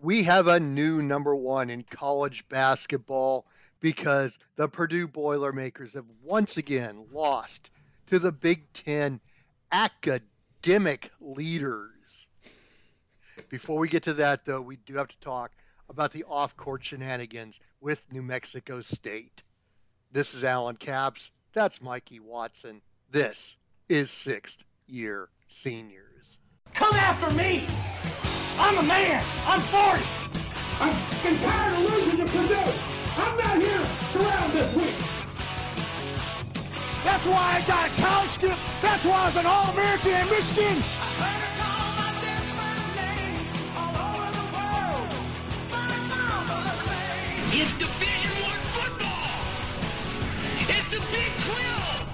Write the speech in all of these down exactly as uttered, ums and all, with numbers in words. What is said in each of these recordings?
we have a new number one in college basketball because the Purdue Boilermakers have once again lost to the Big Ten academic leaders. Before we get to that, though, we do have to talk about the off-court shenanigans with New Mexico State. This is Alan Capps. That's Mikey Watson. This is Sixth Year Seniors. Come after me! I'm a man! I'm forty! I'm tired of losing to Purdue! I'm not here to round this week! That's why I got a college degree. That's why I was an All-American in Michigan! It's Division One football. It's the Big twelve.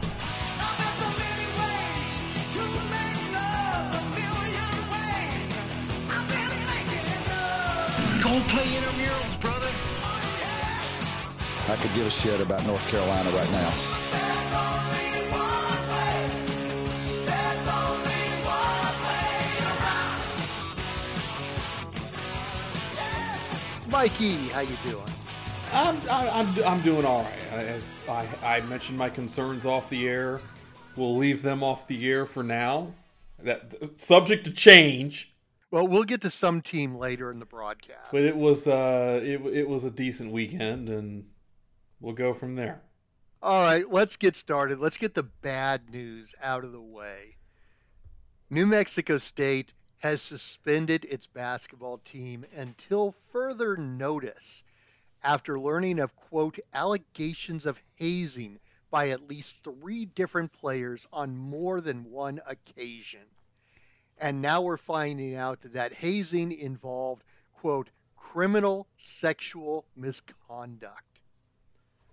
Now there's so many ways to make love, a million ways. I've been making love. Go play intramurals, brother. Oh, yeah. I could give a shit about North Carolina right now. There's only one way. There's only one way around. Yeah. Mikey, how you doing? I'm, I'm I'm doing all right. I, I I mentioned my concerns off the air. We'll leave them off the air for now. That subject to change. Well, we'll get to some team later in the broadcast. But it was uh it it was a decent weekend, and we'll go from there. All right, let's get started. Let's get the bad news out of the way. New Mexico State has suspended its basketball team until further notice, after learning of, quote, allegations of hazing by at least three different players on more than one occasion. And now we're finding out that that hazing involved, quote, criminal sexual misconduct.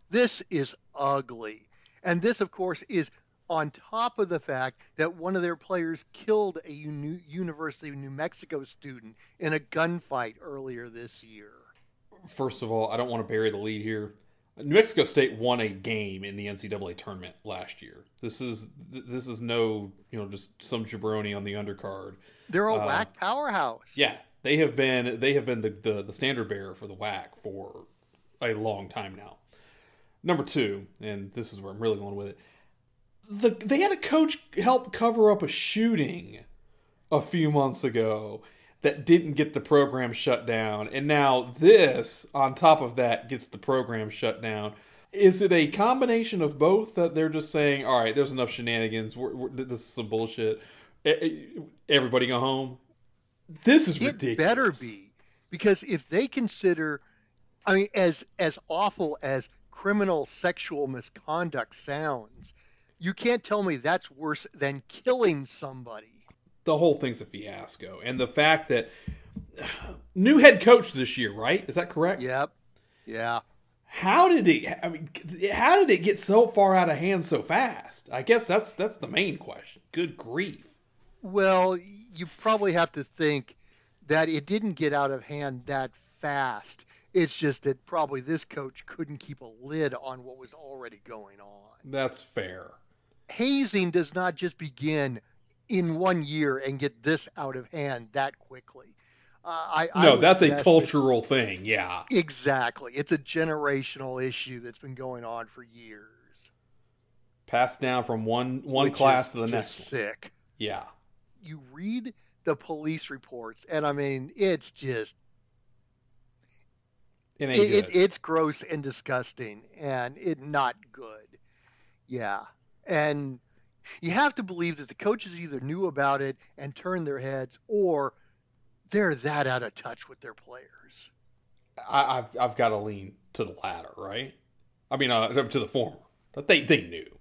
This is ugly. And this, of course, is on top of the fact that one of their players killed a uni- University of New Mexico student in a gunfight earlier this year. First of all, I don't want to bury the lead here. New Mexico State won a game in the N C double A tournament last year. This is this is no, you know, just some jabroni on the undercard. They're a uh, W A C powerhouse. Yeah, they have been they have been the, the the standard bearer for the W A C for a long time now. Number two, and this is where I'm really going with it. The they had a coach help cover up a shooting a few months ago that didn't get the program shut down. And now this, on top of that, gets the program shut down. Is it a combination of both that they're just saying, all right, there's enough shenanigans. We're, we're, this is some bullshit. Everybody go home. This is it ridiculous. It better be. Because if they consider, I mean, as as awful as criminal sexual misconduct sounds, you can't tell me that's worse than killing somebody. The whole thing's a fiasco. And the fact that new head coach this year, right? Is that correct? Yep. Yeah. How did it, I mean, how did it get so far out of hand so fast? I guess that's, that's the main question. Good grief. Well, you probably have to think that it didn't get out of hand that fast. It's just that probably this coach couldn't keep a lid on what was already going on. That's fair. Hazing does not just begin in one year and get this out of hand that quickly. Uh, I, no, I that's a cultural that, thing. Yeah, exactly. It's a generational issue that's been going on for years. Passed down from one, one Which class to the next. Sick. Yeah. You read the police reports and I mean, it's just, it ain't it, good. It, it's gross and disgusting and it's not good. Yeah. And you have to believe that the coaches either knew about it and turned their heads, or they're that out of touch with their players. I, I've I've got to lean to the latter, right? I mean, uh, to the former. But they they knew.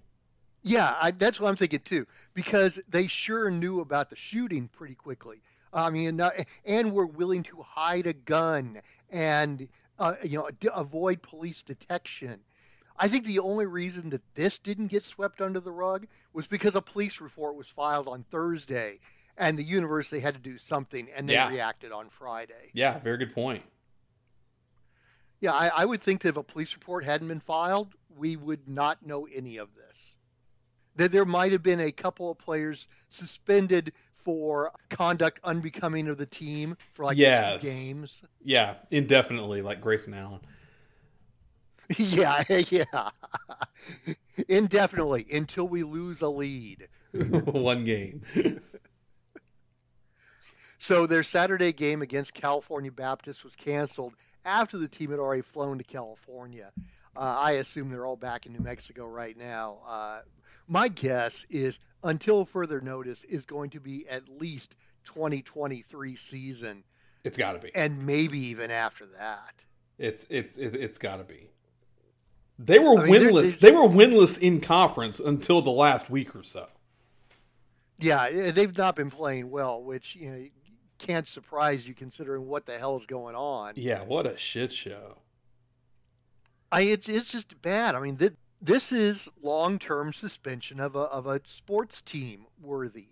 Yeah, I, that's what I'm thinking too, because they sure knew about the shooting pretty quickly. I mean, and were willing to hide a gun and uh, you know avoid police detection. I think the only reason that this didn't get swept under the rug was because a police report was filed on Thursday and the university had to do something and they yeah. reacted on Friday. Yeah, very good point. Yeah, I, I would think that if a police report hadn't been filed, we would not know any of this. that there might have been a couple of players suspended for conduct unbecoming of the team for like yes. two games. Yeah, indefinitely, like Grayson Allen. Yeah, yeah. Indefinitely, until we lose a lead. One game. So their Saturday game against California Baptist was canceled after the team had already flown to California. Uh, I assume they're all back in New Mexico right now. Uh, my guess is, until further notice, is going to be at least twenty twenty-three season. It's got to be. And maybe even after that. It's it's it's, it's got to be. They were I mean, winless. They're, they're, they were winless in conference until the last week or so. Yeah, they've not been playing well, which you know can't surprise you considering what the hell is going on. Yeah, what a shit show. I it's it's just bad. I mean, th- this is long-term suspension of a of a sports team worthy.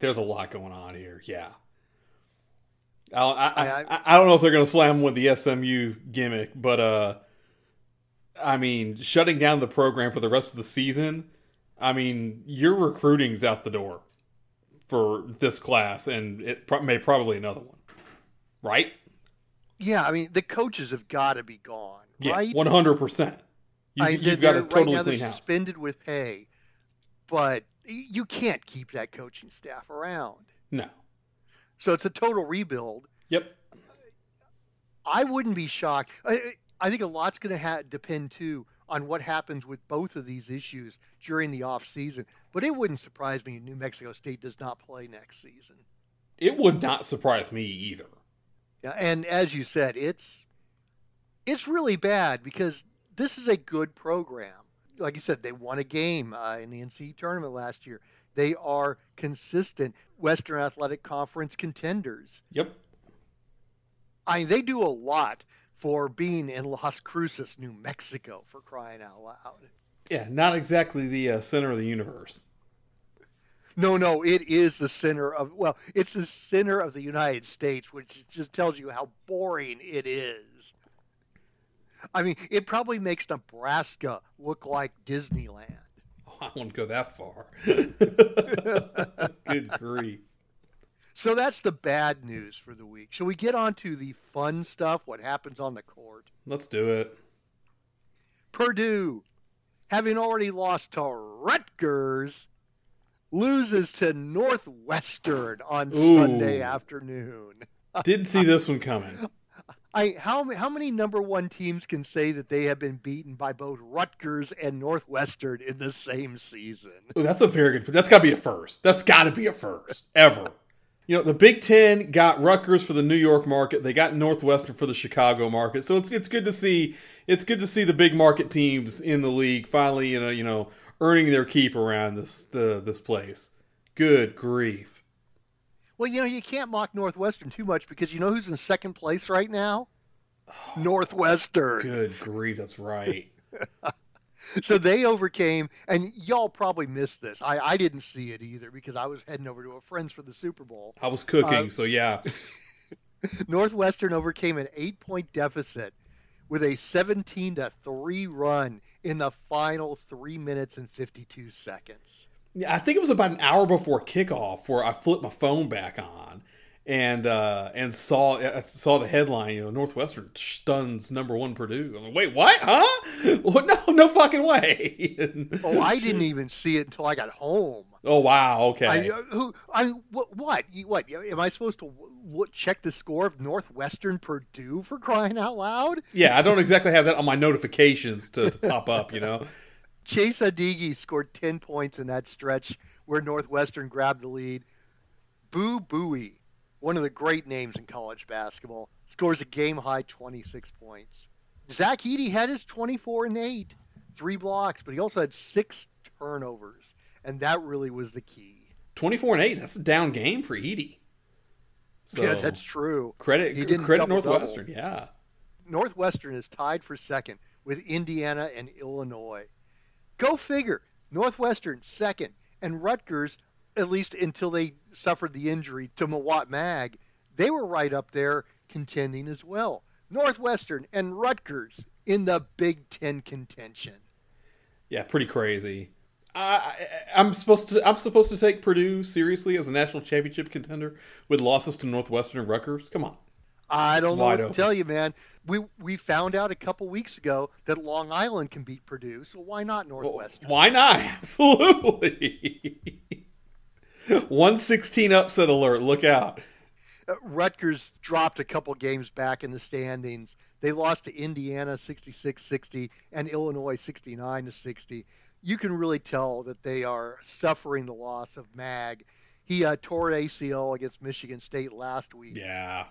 There's a lot going on here. Yeah. I I I, I, I don't know if they're going to slam with the S M U gimmick, but uh. I mean, shutting down the program for the rest of the season, I mean, your recruiting's out the door for this class and it pro- may probably another one, right? Yeah, I mean, the coaches have got to be gone, yeah, right? one hundred percent. You, I, you've got to totally right now clean house. Suspended with pay, but you can't keep that coaching staff around. No. So it's a total rebuild. Yep. I wouldn't be shocked. I, I think a lot's going to ha- depend, too, on what happens with both of these issues during the offseason. But it wouldn't surprise me if New Mexico State does not play next season. It would not surprise me either. Yeah, and as you said, it's it's really bad because this is a good program. Like you said, they won a game uh, in the N C double A tournament last year. They are consistent Western Athletic Conference contenders. Yep. I mean, they do a lot for being in Las Cruces, New Mexico, for crying out loud. Yeah, not exactly the uh, center of the universe. No, no, it is the center of, well, it's the center of the United States, which just tells you how boring it is. I mean, it probably makes Nebraska look like Disneyland. Oh, I wouldn't go that far. Good grief. So that's the bad news for the week. Shall we get on to the fun stuff, what happens on the court? Let's do it. Purdue, having already lost to Rutgers, loses to Northwestern on Ooh. Sunday afternoon. Didn't see this one coming. I how how many number one teams can say that they have been beaten by both Rutgers and Northwestern in the same season? Ooh, that's a very good. That's got to be a first. That's got to be a first ever. You know, the Big Ten got Rutgers for the New York market. They got Northwestern for the Chicago market. So it's it's good to see it's good to see the big market teams in the league finally, you know, you know, earning their keep around this the this place. Good grief. Well, you know, you can't mock Northwestern too much because you know who's in second place right now? Oh, Northwestern. Good grief, that's right. So they overcame, and y'all probably missed this. I, I didn't see it either because I was heading over to a friend's for the Super Bowl. I was cooking, uh, so yeah. Northwestern overcame an eight-point deficit with a seventeen to three run in the final three minutes and fifty-two seconds. Yeah, I think it was about an hour before kickoff where I flipped my phone back on and uh, and saw I saw the headline, you know, Northwestern stuns number one Purdue. I'm like, wait, what? Huh? Well, no, no fucking way. Oh, I didn't even see it until I got home. Oh, wow. Okay. I, who? I what? What? What? Am I supposed to what, check the score of Northwestern Purdue for crying out loud? Yeah, I don't exactly have that on my notifications to, to pop up. You know, Chase Adigi scored ten points in that stretch where Northwestern grabbed the lead. Boo Booey, one of the great names in college basketball, scores a game-high twenty-six points. Zach Edey had his twenty-four and eight, three blocks, but he also had six turnovers, and that really was the key. twenty-four and eight, that's a down game for Edey. So yeah, that's true. Credit, credit Northwestern, double. Yeah. Northwestern is tied for second with Indiana and Illinois. Go figure. Northwestern second, and Rutgers, at least until they suffered the injury to Mawat Mag, they were right up there contending as well. Northwestern and Rutgers in the Big Ten contention. Yeah, pretty crazy. I, I'm supposed to. I'm supposed to take Purdue seriously as a national championship contender with losses to Northwestern and Rutgers. Come on. I don't know what to tell you, man. We we found out a couple weeks ago that Long Island can beat Purdue, so why not Northwestern? Well, why not? Absolutely. one sixteen upset alert. Look out. Uh, Rutgers dropped a couple games back in the standings. They lost to Indiana sixty-six sixty and Illinois sixty-nine to sixty. You can really tell that they are suffering the loss of Mag. He uh, tore A C L against Michigan State last week. Yeah.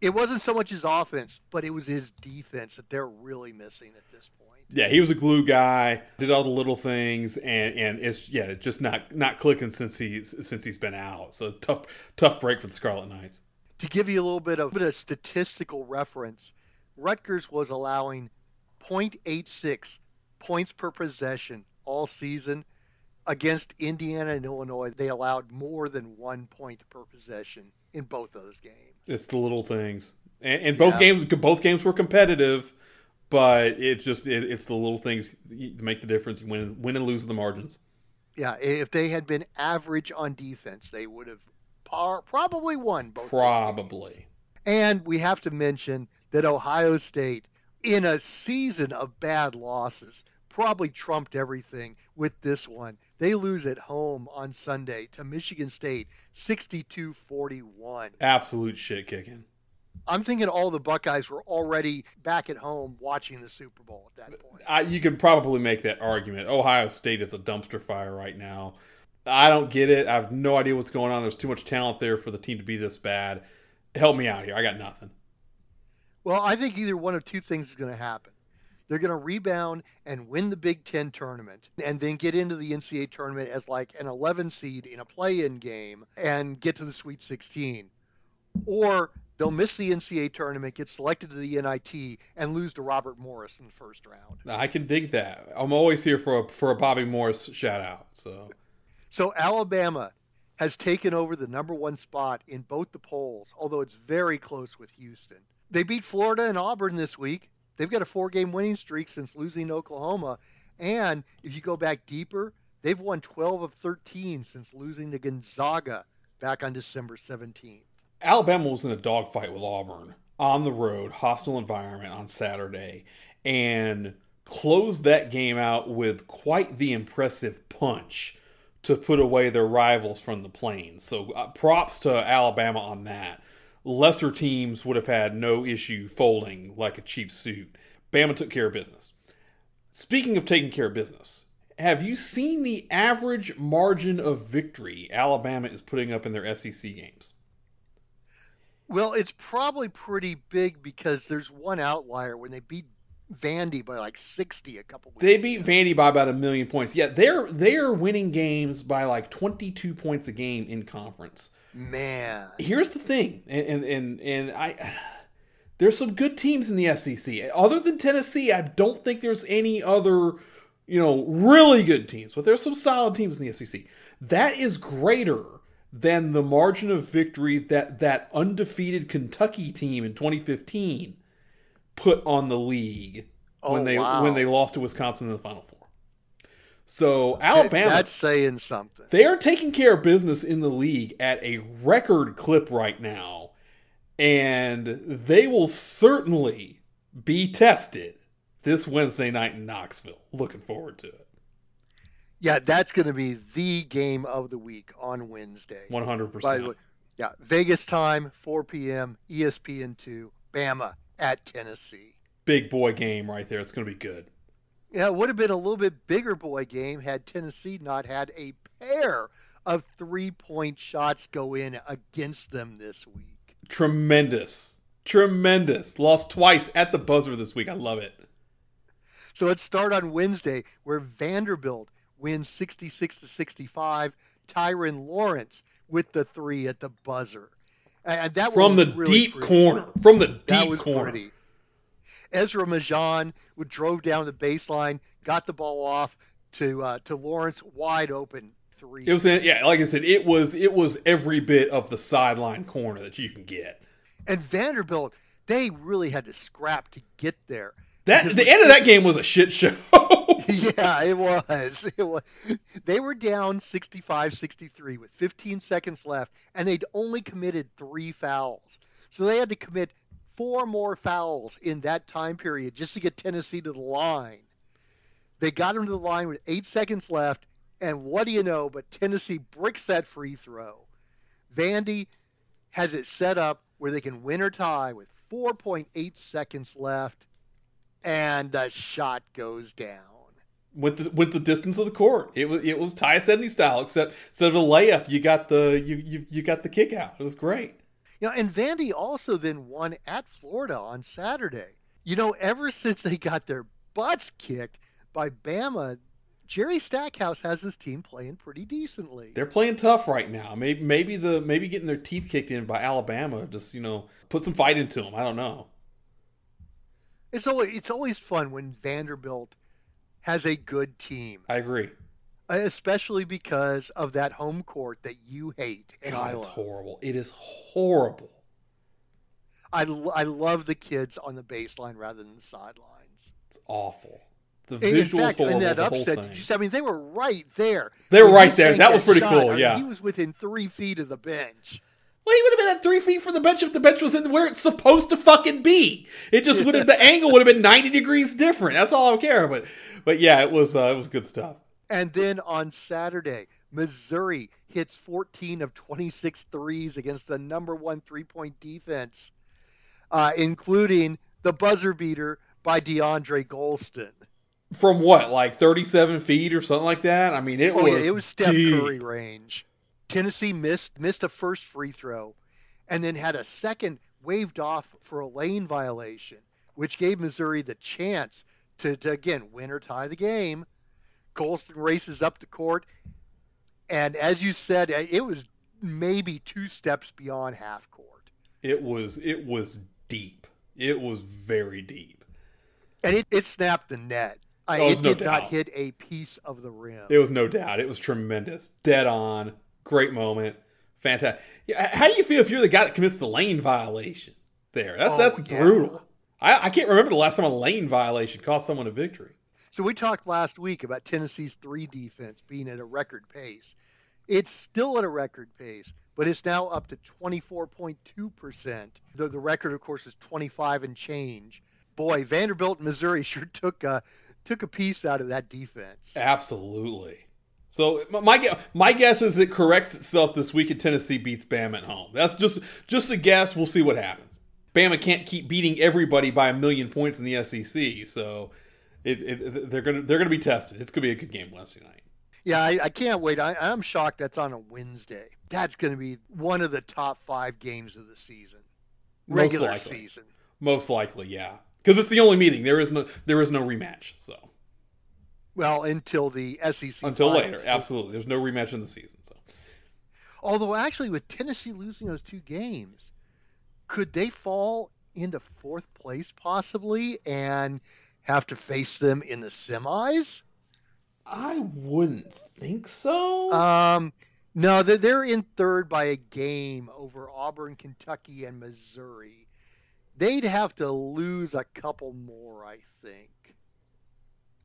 It wasn't so much his offense, but it was his defense that they're really missing at this point. Yeah, he was a glue guy, did all the little things, and, and it's yeah, just not not clicking since he's since he's been out. So tough tough break for the Scarlet Knights. To give you a little bit of a statistical reference, Rutgers was allowing point eight six points per possession all season. Against Indiana and Illinois, they allowed more than one point per possession in both those games. It's the little things, and, and both yeah. games, both games were competitive, but it just it, it's the little things that make the difference. Win, win and lose in the margins. Yeah, if they had been average on defense, they would have par, probably won both. Probably. Games. And we have to mention that Ohio State, in a season of bad losses, probably trumped everything with this one. They lose at home on Sunday to Michigan State, sixty-two forty-one. Absolute shit kicking. I'm thinking all the Buckeyes were already back at home watching the Super Bowl at that point. I, you could probably make that argument. Ohio State is a dumpster fire right now. I don't get it. I have no idea what's going on. There's too much talent there for the team to be this bad. Help me out here. I got nothing. Well, I think either one of two things is going to happen. They're going to rebound and win the Big Ten tournament and then get into the N C double A tournament as like an eleven seed in a play-in game and get to the Sweet sixteen. Or they'll miss the N C double A tournament, get selected to the N I T, and lose to Robert Morris in the first round. I can dig that. I'm always here for a, for a Bobby Morris shout-out. So. so Alabama has taken over the number one spot in both the polls, although it's very close with Houston. They beat Florida and Auburn this week. They've got a four-game winning streak since losing Oklahoma. And if you go back deeper, they've won twelve of thirteen since losing to Gonzaga back on December seventeenth. Alabama was in a dogfight with Auburn on the road, hostile environment on Saturday, and closed that game out with quite the impressive punch to put away their rivals from the Plains. So uh, props to Alabama on that. Lesser teams would have had no issue folding like a cheap suit. Bama took care of business. Speaking of taking care of business, have you seen the average margin of victory Alabama is putting up in their S E C games? Well, it's probably pretty big because there's one outlier when they beat Vandy by like sixty a couple weeks. They beat ago. Vandy by about a million points. Yeah, they're they're winning games by like twenty-two points a game in conference. Man, here's the thing, and and and, and I there's some good teams in the S E C. Other than Tennessee, I don't think there's any other, you know, really good teams. But there's some solid teams in the S E C. That is greater than the margin of victory that that undefeated Kentucky team in twenty fifteen put on the league oh, when they wow. when they lost to Wisconsin in the Final Four. So Alabama, that's saying something. They are taking care of business in the league at a record clip right now, and they will certainly be tested this Wednesday night in Knoxville. Looking forward to it. Yeah, that's going to be the game of the week on Wednesday. one hundred percent. By the way, yeah, Vegas time, four p.m., E S P N two, Bama at Tennessee. Big boy game right there. It's going to be good. Yeah, it would have been a little bit bigger boy game had Tennessee not had a pair of three-point shots go in against them this week. Tremendous. Tremendous. Lost twice at the buzzer this week. I love it. So let's start on Wednesday where Vanderbilt wins sixty-six to sixty-five. Tyron Lawrence with the three at the buzzer. And that From was the really deep pretty. corner. From the deep that was corner. Pretty. Ezra Majan drove down the baseline, got the ball off to uh, to Lawrence, wide open three. It was an, yeah, like I said, it was it was every bit of the sideline corner that you can get. And Vanderbilt, they really had to scrap to get there. That the end of that game was a shit show. Yeah, it was. It was. They were down sixty-five sixty-three with fifteen seconds left, and they'd only committed three fouls. So they had to commit four more fouls in that time period just to get Tennessee to the line. They got him to the line with eight seconds left, and what do you know, but Tennessee bricks that free throw. Vandy has it set up where they can win or tie with four point eight seconds left, and the shot goes down. With the, with the distance of the court, it was it was Ty Sedney style, except instead of a layup, you got the you, you you got the kick out. It was great. You know, and Vandy also then won at Florida on Saturday. You know, ever since they got their butts kicked by Bama, Jerry Stackhouse has his team playing pretty decently. They're playing tough right now. Maybe maybe the maybe getting their teeth kicked in by Alabama just, you know, put some fight into them. I don't know. It's always it's always fun when Vanderbilt has a good team. I agree. Especially because of that home court that you hate. And God, I it's love. horrible. It is horrible. I, I love the kids on the baseline rather than the sidelines. It's awful. The visuals horrible. And that the upset, whole thing. You, I mean, they were right there. They were right there. That was pretty shot, cool, yeah. I mean, he was within three feet of the bench. Well, he would have been at three feet from the bench if the bench was in where it's supposed to fucking be. It just would have, the angle would have been ninety degrees different. That's all I care. But, but yeah, it was, uh, it was good stuff. And then on Saturday, Missouri hits fourteen of twenty-six threes against the number one three-point defense, uh, including the buzzer beater by DeAndre Golston. From what, like thirty-seven feet or something like that? I mean, it oh, was yeah, it was Steph deep. Curry range. Tennessee missed missed a first free throw and then had a second waved off for a lane violation, which gave Missouri the chance to, to again, win or tie the game. Golston races up the court, and as you said, it was maybe two steps beyond half court. It was it was deep. It was very deep. And it, it snapped the net. I, oh, it, it no did doubt. not hit a piece of the rim. It was no doubt. It was tremendous. Dead on. Great moment. Fantastic. How do you feel if you're the guy that commits the lane violation there? That's, oh, that's yeah. brutal. I, I can't remember the last time a lane violation cost someone a victory. So we talked last week about Tennessee's three defense being at a record pace. It's still at a record pace, but it's now up to twenty-four point two percent. Though the record, of course, is twenty-five and change. Boy, Vanderbilt and Missouri sure took a, took a piece out of that defense. Absolutely. So my my guess is it corrects itself this week and Tennessee beats Bama at home. That's just just a guess. We'll see what happens. Bama can't keep beating everybody by a million points in the S E C, so it, it, they're gonna they're gonna be tested. It's gonna be a good game Wednesday night. Yeah, I, I can't wait. I, I'm shocked that's on a Wednesday. That's gonna be one of the top five games of the season, regular Most likely. season. Most likely, yeah, because it's the only meeting. There is no there is no rematch. So. Well, until the S E C Until finals. later, absolutely. There's no rematch in the season. So, although actually with Tennessee losing those two games, could they fall into fourth place possibly and have to face them in the semis? I wouldn't think so. Um, no, they're, they're in third by a game over Auburn, Kentucky, and Missouri. They'd have to lose a couple more, I think.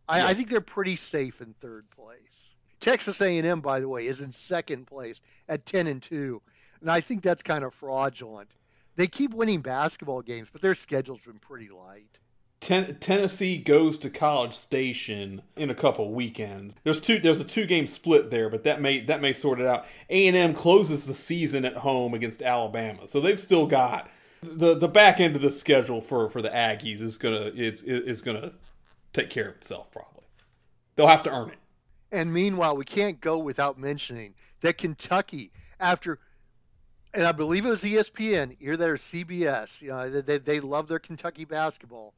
I, yeah. I think they're pretty safe in third place. Texas A and M, by the way, is in second place at ten and two, and I think that's kind of fraudulent. They keep winning basketball games, but their schedule's been pretty light. Ten- Tennessee goes to College Station in a couple weekends. There's two. There's a two-game split there, but that may that may sort it out. A and M closes the season at home against Alabama, so they've still got the the back end of the schedule for, for the Aggies is gonna it's is gonna. take care of itself, probably. They'll have to earn it. And meanwhile, we can't go without mentioning that Kentucky, after, and I believe it was E S P N, either that or C B S, you know, they, they love their Kentucky basketball,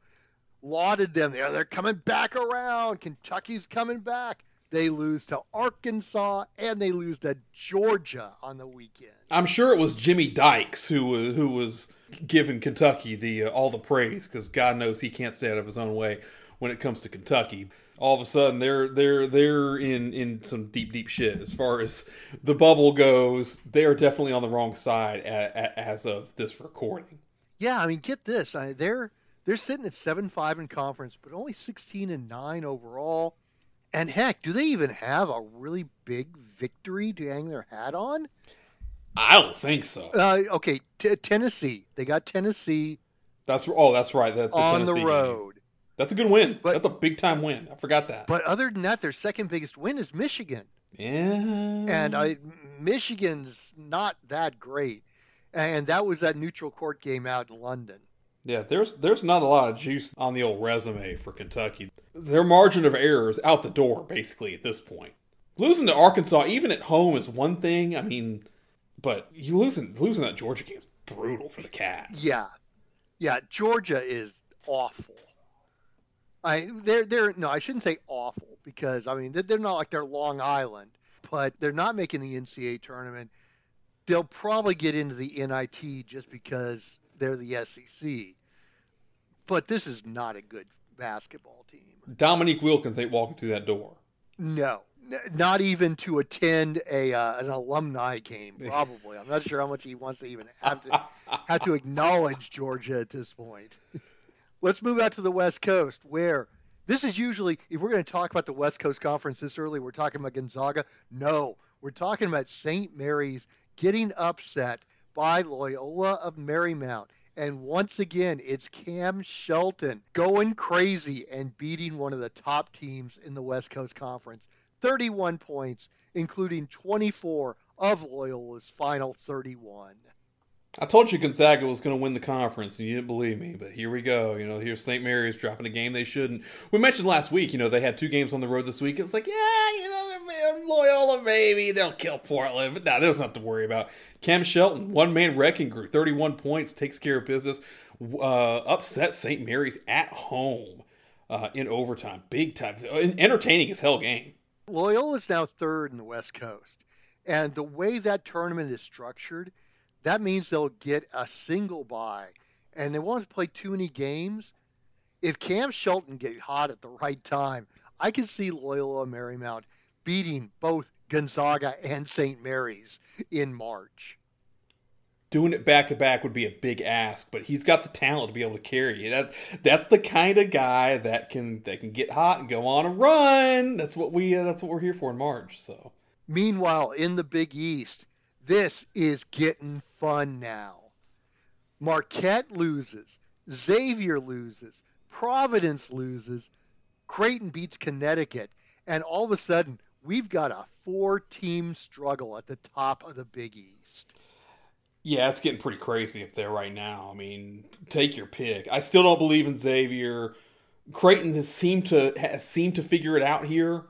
lauded them. They're, they're coming back around. Kentucky's coming back. They lose to Arkansas, and they lose to Georgia on the weekend. I'm sure it was Jimmy Dykes who, who was giving Kentucky the uh, all the praise, because God knows he can't stay out of his own way. When it comes to Kentucky, all of a sudden they're they're they're in, in some deep deep shit as far as the bubble goes. They are definitely on the wrong side at, at, as of this recording. Yeah, I mean, get this. I, they're they're sitting at seven five in conference, but only sixteen and nine overall. And heck, do they even have a really big victory to hang their hat on? I don't think so. Uh, okay, t- Tennessee. They got Tennessee. That's oh, that's right. The, the on Tennessee the road. Game. That's a good win. But, that's a big time win. I forgot that. But other than that, their second biggest win is Michigan. Yeah. And I, Michigan's not that great. And that was that neutral court game out in London. Yeah, there's there's not a lot of juice on the old resume for Kentucky. Their margin of error is out the door, basically, at this point. Losing to Arkansas, even at home, is one thing. I mean, but you losing losing that Georgia game is brutal for the Cats. Yeah, yeah, Georgia is awful. I they're they're no, I shouldn't say awful because I mean they're, they're not like they're Long Island, but they're not making the N C double A tournament. They'll probably get into the N I T just because they're the S E C, but this is not a good basketball team. Dominique Wilkins ain't walking through that door. No, n- not even to attend a uh, an alumni game. Probably, I'm not sure how much he wants to even have to have to acknowledge Georgia at this point. Let's move out to the West Coast, where this is usually if we're going to talk about the West Coast Conference this early, we're talking about Gonzaga. No, we're talking about Saint Mary's getting upset by Loyola of Marymount. And once again, it's Cam Shelton going crazy and beating one of the top teams in the West Coast Conference. thirty-one points, including twenty-four of Loyola's final thirty-one. I told you Gonzaga was going to win the conference, and you didn't believe me, but here we go. You know, here's Saint Mary's dropping a game they shouldn't. We mentioned last week, you know, they had two games on the road this week. It's like, yeah, you know, Loyola, maybe they'll kill Portland, but nah, there's nothing to worry about. Cam Shelton, one-man wrecking group, thirty-one points, takes care of business, uh, upsets Saint Mary's at home uh, in overtime, big time, entertaining as hell game. Loyola's now third in the West Coast, and the way that tournament is structured, that means they'll get a single bye, and they won't play too many games. If Cam Shelton gets hot at the right time, I can see Loyola Marymount beating both Gonzaga and Saint Mary's in March. Doing it back-to-back would be a big ask, but he's got the talent to be able to carry it. That, that's the kind of guy that can that can get hot and go on a run. That's what, we, uh, that's what we're here for in March. So, meanwhile, in the Big East, this is getting fun now. Marquette loses. Xavier loses. Providence loses. Creighton beats Connecticut. And all of a sudden, we've got a four-team struggle at the top of the Big East. Yeah, it's getting pretty crazy up there right now. I mean, take your pick. I still don't believe in Xavier. Creighton has seemed to has seemed to figure it out here.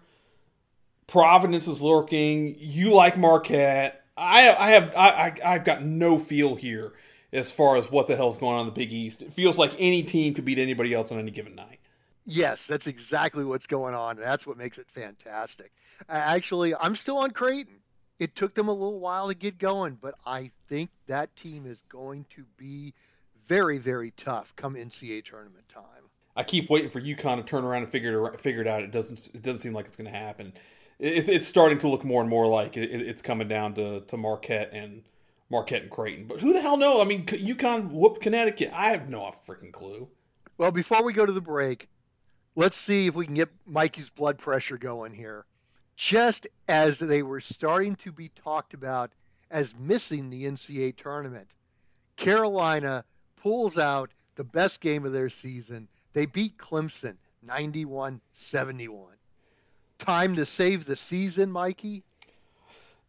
Providence is lurking. You like Marquette. I I have I, I I've got no feel here as far as what the hell's going on in the Big East. It feels like any team could beat anybody else on any given night. Yes, that's exactly what's going on, and that's what makes it fantastic. Actually, I'm still on Creighton. It took them a little while to get going, but I think that team is going to be very, very tough come N C double A tournament time. I keep waiting for UConn to turn around and figure it, figure it out. It doesn't it doesn't seem like it's going to happen. It's, it's starting to look more and more like it, it's coming down to, to Marquette and Marquette and Creighton. But who the hell knows? I mean, UConn whooped Connecticut. I have no freaking clue. Well, before we go to the break, let's see if we can get Mikey's blood pressure going here. Just as they were starting to be talked about as missing the N C double A tournament, Carolina pulls out the best game of their season. They beat Clemson ninety-one seventy-one. Time to save the season, Mikey?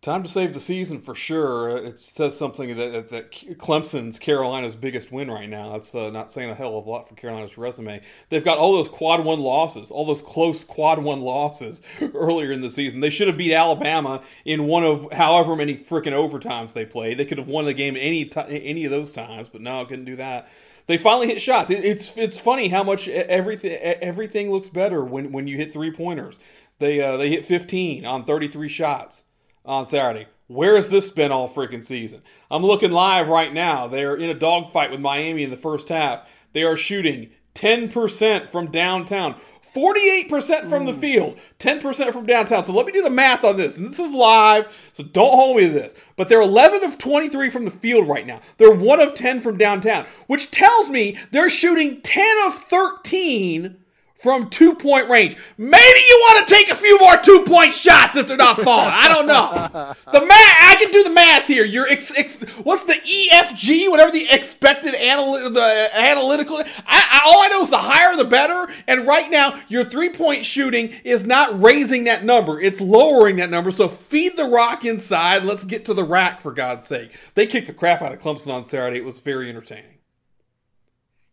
Time to save the season for sure. It says something that, that, that Clemson's Carolina's biggest win right now. That's uh, not saying a hell of a lot for Carolina's resume. They've got all those quad one losses, all those close quad one losses earlier in the season. They should have beat Alabama in one of however many freaking overtimes they played. They could have won the game any t- any of those times, but no, couldn't do that. They finally hit shots. It, it's it's funny how much everything everything looks better when, when you hit three pointers. They uh, they hit fifteen on thirty-three shots on Saturday. Where has this been all freaking season? I'm looking live right now. They are in a dogfight with Miami in the first half. They are shooting ten percent from downtown, forty-eight percent from the field, ten percent from downtown. So let me do the math on this. And this is live, so don't hold me to this. But they're eleven of twenty-three from the field right now. They're one of ten from downtown, which tells me they're shooting ten of thirteen from two-point range. Maybe you want to take a few more two-point shots if they're not falling. I don't know. The math, I can do the math here. Your ex, ex, what's the E F G, whatever the expected analy, the analytical. I, I, all I know is the higher the better, and right now your three-point shooting is not raising that number. It's lowering that number, so feed the rock inside. Let's get to the rack, for God's sake. They kicked the crap out of Clemson on Saturday. It was very entertaining.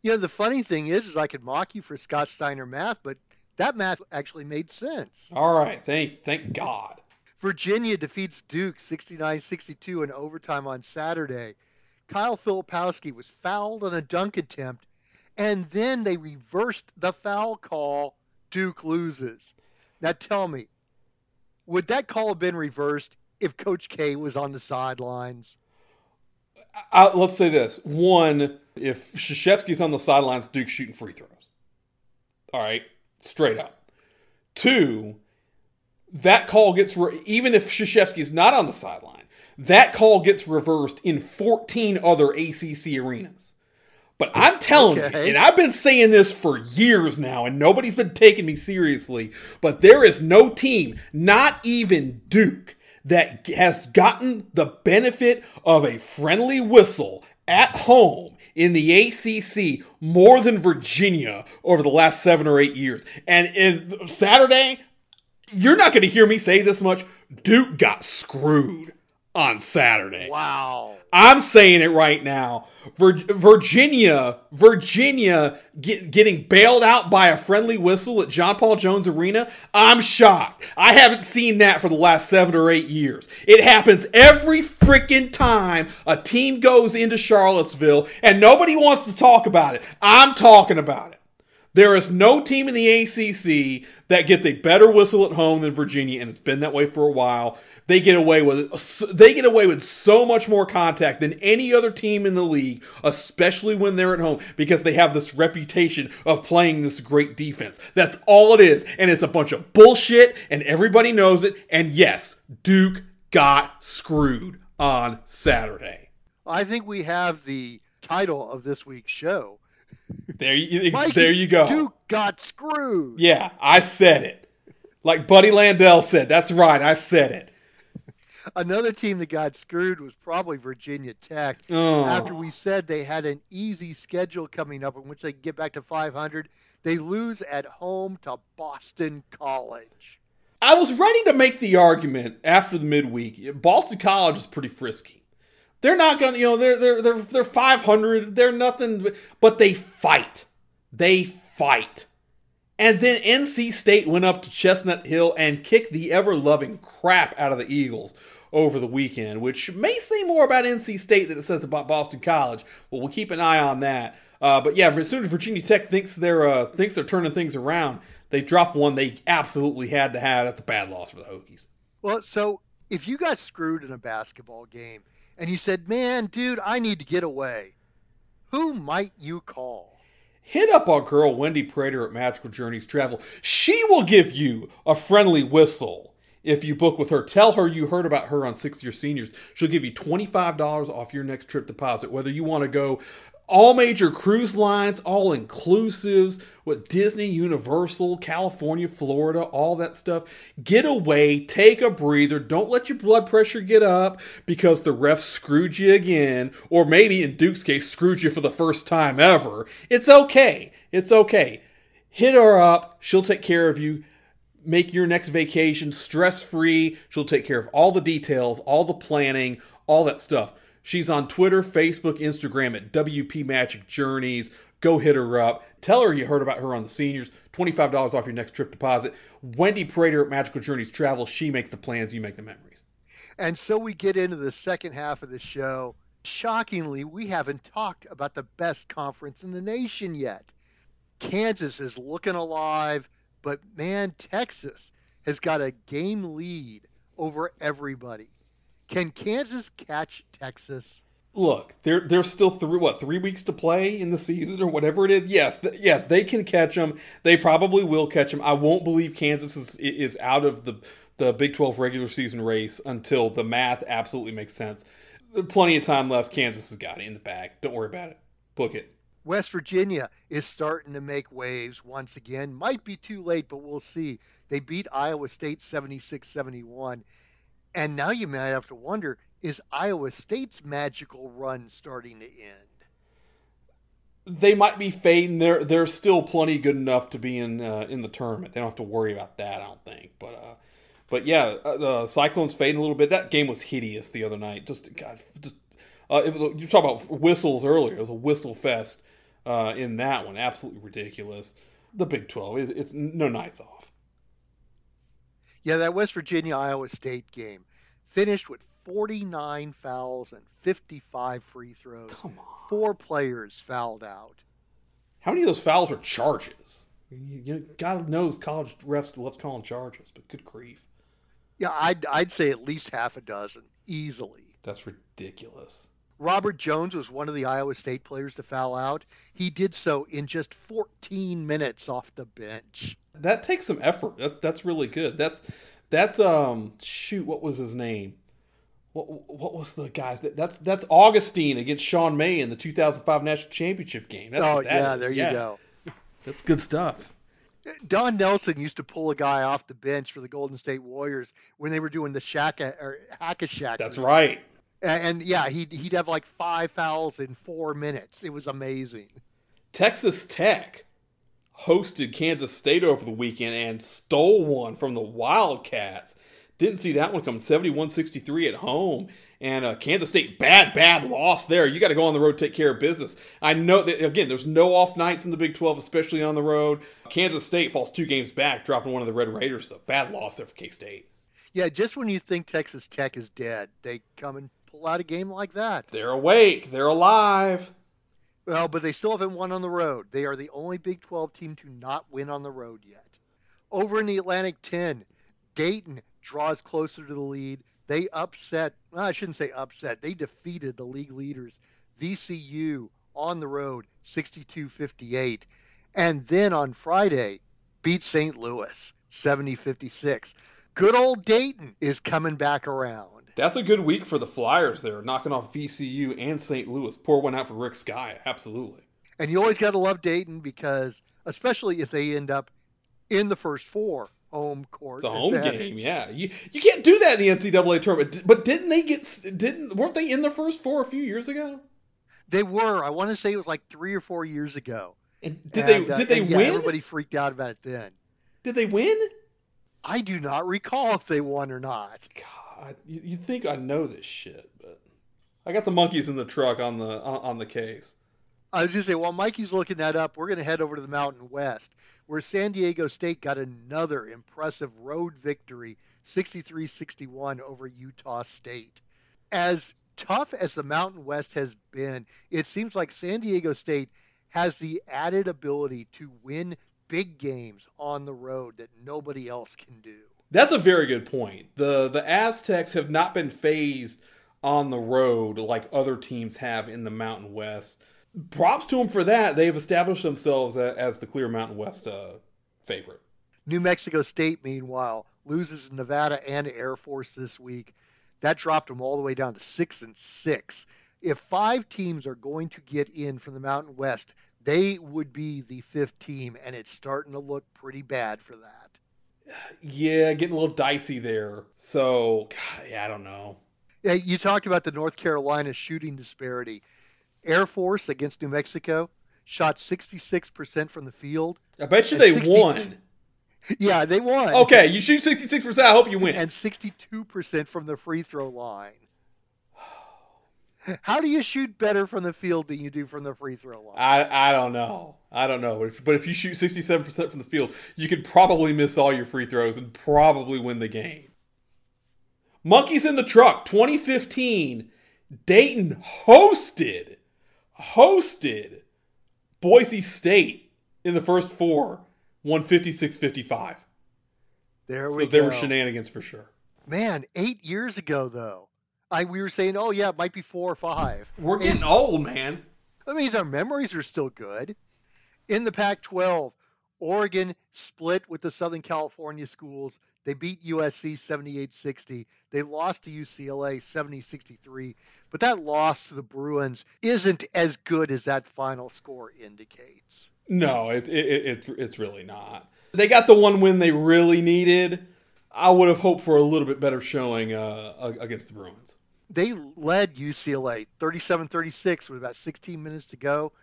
You know, the funny thing is, is I could mock you for Scott Steiner math, but that math actually made sense. All right. Thank thank God. Virginia defeats Duke sixty-nine sixty-two in overtime on Saturday. Kyle Filipowski was fouled on a dunk attempt, and then they reversed the foul call. Duke loses. Now tell me, would that call have been reversed if Coach K was on the sidelines? I, let's say this. One, if Krzyzewski's on the sidelines, Duke's shooting free throws. All right? Straight up. Two, that call gets, re- even if Krzyzewski's not on the sideline, that call gets reversed in fourteen other A C C arenas. But I'm telling okay. you, and I've been saying this for years now, and nobody's been taking me seriously, but there is no team, not even Duke, that has gotten the benefit of a friendly whistle at home in the A C C more than Virginia over the last seven or eight years. And in Saturday, you're not going to hear me say this much. Duke got screwed on Saturday. Wow. I'm saying it right now. Virginia, Virginia get, getting bailed out by a friendly whistle at John Paul Jones Arena. I'm shocked. I haven't seen that for the last seven or eight years. It happens every freaking time a team goes into Charlottesville, and nobody wants to talk about it. I'm talking about it. There is no team in the A C C that gets a better whistle at home than Virginia, and it's been that way for a while. They get away with they get away with so much more contact than any other team in the league, especially when they're at home, because they have this reputation of playing this great defense. That's all it is, and it's a bunch of bullshit, and everybody knows it. And yes, Duke got screwed on Saturday. I think we have the title of this week's show. There you, Mikey, there you go. Duke got screwed. Yeah, I said it. Like Buddy Landell said, that's right, I said it. Another team that got screwed was probably Virginia Tech. Oh. After we said they had an easy schedule coming up in which they get back to five hundred, they lose at home to Boston College. I was ready to make the argument after the midweek. Boston College is pretty frisky. They're not going to, you know, they're, they're, they're, they're five hundred. They're nothing, but they fight. They fight. And then N C State went up to Chestnut Hill and kicked the ever-loving crap out of the Eagles over the weekend, which may say more about N C State than it says about Boston College, but we'll keep an eye on that. Uh, but yeah, as soon as Virginia Tech thinks they're, uh, thinks they're turning things around, they drop one they absolutely had to have. That's a bad loss for the Hokies. Well, so if you got screwed in a basketball game, and you said, man, dude, I need to get away, who might you call? Hit up our girl, Wendy Prater at Magical Journeys Travel. She will give you a friendly whistle if you book with her. Tell her you heard about her on Sixth Year Seniors. She'll give you twenty-five dollars off your next trip deposit, whether you want to go all major cruise lines, all inclusives, with Disney, Universal, California, Florida, all that stuff. Get away, take a breather, don't let your blood pressure get up because the refs screwed you again, or maybe in Duke's case, screwed you for the first time ever. It's okay, it's okay. Hit her up, she'll take care of you. Make your next vacation stress-free. She'll take care of all the details, all the planning, all that stuff. She's on Twitter, Facebook, Instagram at W P Magic Journeys. Go hit her up. Tell her you heard about her on the Seniors. twenty-five dollars off your next trip deposit. Wendy Prater at Magical Journeys Travel. She makes the plans. You make the memories. And so we get into the second half of the show. Shockingly, we haven't talked about the best conference in the nation yet. Kansas is looking alive, but man, Texas has got a game lead over everybody. Can Kansas catch Texas? Look, they're, they're still, through what, three weeks to play in the season or whatever it is? Yes, th- yeah, they can catch them. They probably will catch them. I won't believe Kansas is is out of the, the Big twelve regular season race until the math absolutely makes sense. Plenty of time left. Kansas has got it in the bag. Don't worry about it. Book it. West Virginia is starting to make waves once again. Might be too late, but we'll see. They beat Iowa State seventy-six seventy-one. And now you might have to wonder, is Iowa State's magical run starting to end? They might be fading. They're, they're still plenty good enough to be in uh, in the tournament. They don't have to worry about that, I don't think. But uh, but yeah, uh, the Cyclones fading a little bit. That game was hideous the other night. Just, God, just uh, it was, you talk about whistles earlier. It was a whistle fest uh, in that one. Absolutely ridiculous. The Big twelve, it's, it's no nights off. Yeah, that West Virginia-Iowa State game finished with forty-nine fouls and fifty-five free throws. Come on. Four players fouled out. How many of those fouls are charges? You, you, God knows college refs loves calling charges, but good grief. Yeah, I'd, I'd say at least half a dozen, easily. That's ridiculous. Robert Jones was one of the Iowa State players to foul out. He did so in just fourteen minutes off the bench. That takes some effort. That, that's really good. That's, that's um shoot, what was his name? What, what was the guys? That, that's that's Augustine against Sean May in the two thousand five National Championship game. That's oh, that yeah, is. there you yeah. go. That's good stuff. Don Nelson used to pull a guy off the bench for the Golden State Warriors when they were doing the Shaka, or Hack-a-Shack. That's right. And, and yeah, he'd, he'd have like five fouls in four minutes. It was amazing. Texas Tech hosted Kansas State over the weekend and stole one from the Wildcats. Didn't see that one coming. seventy-one sixty-three at home. And uh, Kansas State, bad, bad loss there. You got to go on the road, take care of business. I know that, again, there's no off nights in the Big twelve, especially on the road. Kansas State falls two games back, dropping one of the Red Raiders. So bad loss there for K-State. Yeah, just when you think Texas Tech is dead, they come and pull out a game like that. They're awake. They're alive. Well, but they still haven't won on the road. They are the only Big twelve team to not win on the road yet. Over in the Atlantic ten, Dayton draws closer to the lead. They upset, well, I shouldn't say upset, they defeated the league leaders, V C U, on the road, sixty-two fifty-eight. And then on Friday, beat Saint Louis, seventy fifty-six. Good old Dayton is coming back around. That's a good week for the Flyers there, knocking off V C U and Saint Louis. Pour one out for Rick Skye, absolutely. And you always got to love Dayton because, especially if they end up in the first four, home court. It's a home game, yeah. You you can't do that in the N C double A tournament. But didn't they get didn't weren't they in the first four a few years ago? They were. I want to say it was like three or four years ago. And did and, they uh, did they and, yeah, win? Everybody freaked out about it then. Did they win? I do not recall if they won or not. God, you, you think I know this shit, but I got the monkeys in the truck on the on, on the case. I was going to say, while Mikey's looking that up, we're going to head over to the Mountain West, where San Diego State got another impressive road victory, sixty-three sixty-one over Utah State. As tough as the Mountain West has been, it seems like San Diego State has the added ability to win big games on the road that nobody else can do. That's a very good point. The, the Aztecs have not been phased on the road like other teams have in the Mountain West. Props to them for that. They've established themselves as the clear Mountain West uh, favorite. New Mexico State, meanwhile, loses Nevada and Air Force this week. That dropped them all the way down to six and six. If five teams are going to get in from the Mountain West, they would be the fifth team, and it's starting to look pretty bad for that. Yeah, getting a little dicey there. So, God, yeah, I don't know. Yeah, you talked about the North Carolina shooting disparity. Air Force against New Mexico shot sixty-six percent from the field. I bet you they sixty won. Yeah, they won. Okay, you shoot sixty-six percent, I hope you win. And sixty-two percent from the free throw line. How do you shoot better from the field than you do from the free throw line? I, I don't know. I don't know. But if, but if you shoot sixty-seven percent from the field, you could probably miss all your free throws and probably win the game. Monkeys in the Truck, twenty fifteen, Dayton hosted hosted Boise State in the first four, one fifty-six fifty-five. There we so go. So there were shenanigans for sure. Man, eight years ago, though, I we were saying, oh, yeah, it might be four or five. We're getting eight. Old, man. That means our memories are still good. In the Pac twelve, Oregon split with the Southern California schools. They beat U S C seventy-eight sixty. They lost to U C L A seventy sixty-three. But that loss to the Bruins isn't as good as that final score indicates. No, it, it, it it's really not. They got the one win they really needed. I would have hoped for a little bit better showing uh, against the Bruins. They led U C L A thirty-seven thirty-six with about sixteen minutes to go.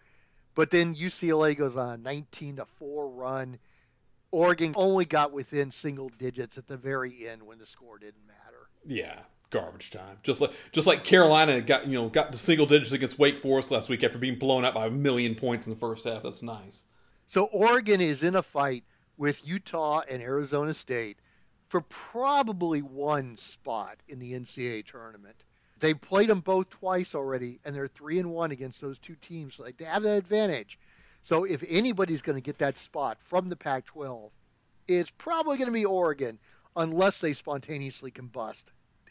But then U C L A goes on a nineteen to four run. Oregon only got within single digits at the very end when the score didn't matter. Yeah, garbage time. Just like just like Carolina got you know got to single digits against Wake Forest last week after being blown out by a million points in the first half. That's nice. So Oregon is in a fight with Utah and Arizona State for probably one spot in the N C double A tournament. They played them both twice already, and they're three and one against those two teams. So they have that advantage. So if anybody's going to get that spot from the Pac twelve, it's probably going to be Oregon, unless they spontaneously combust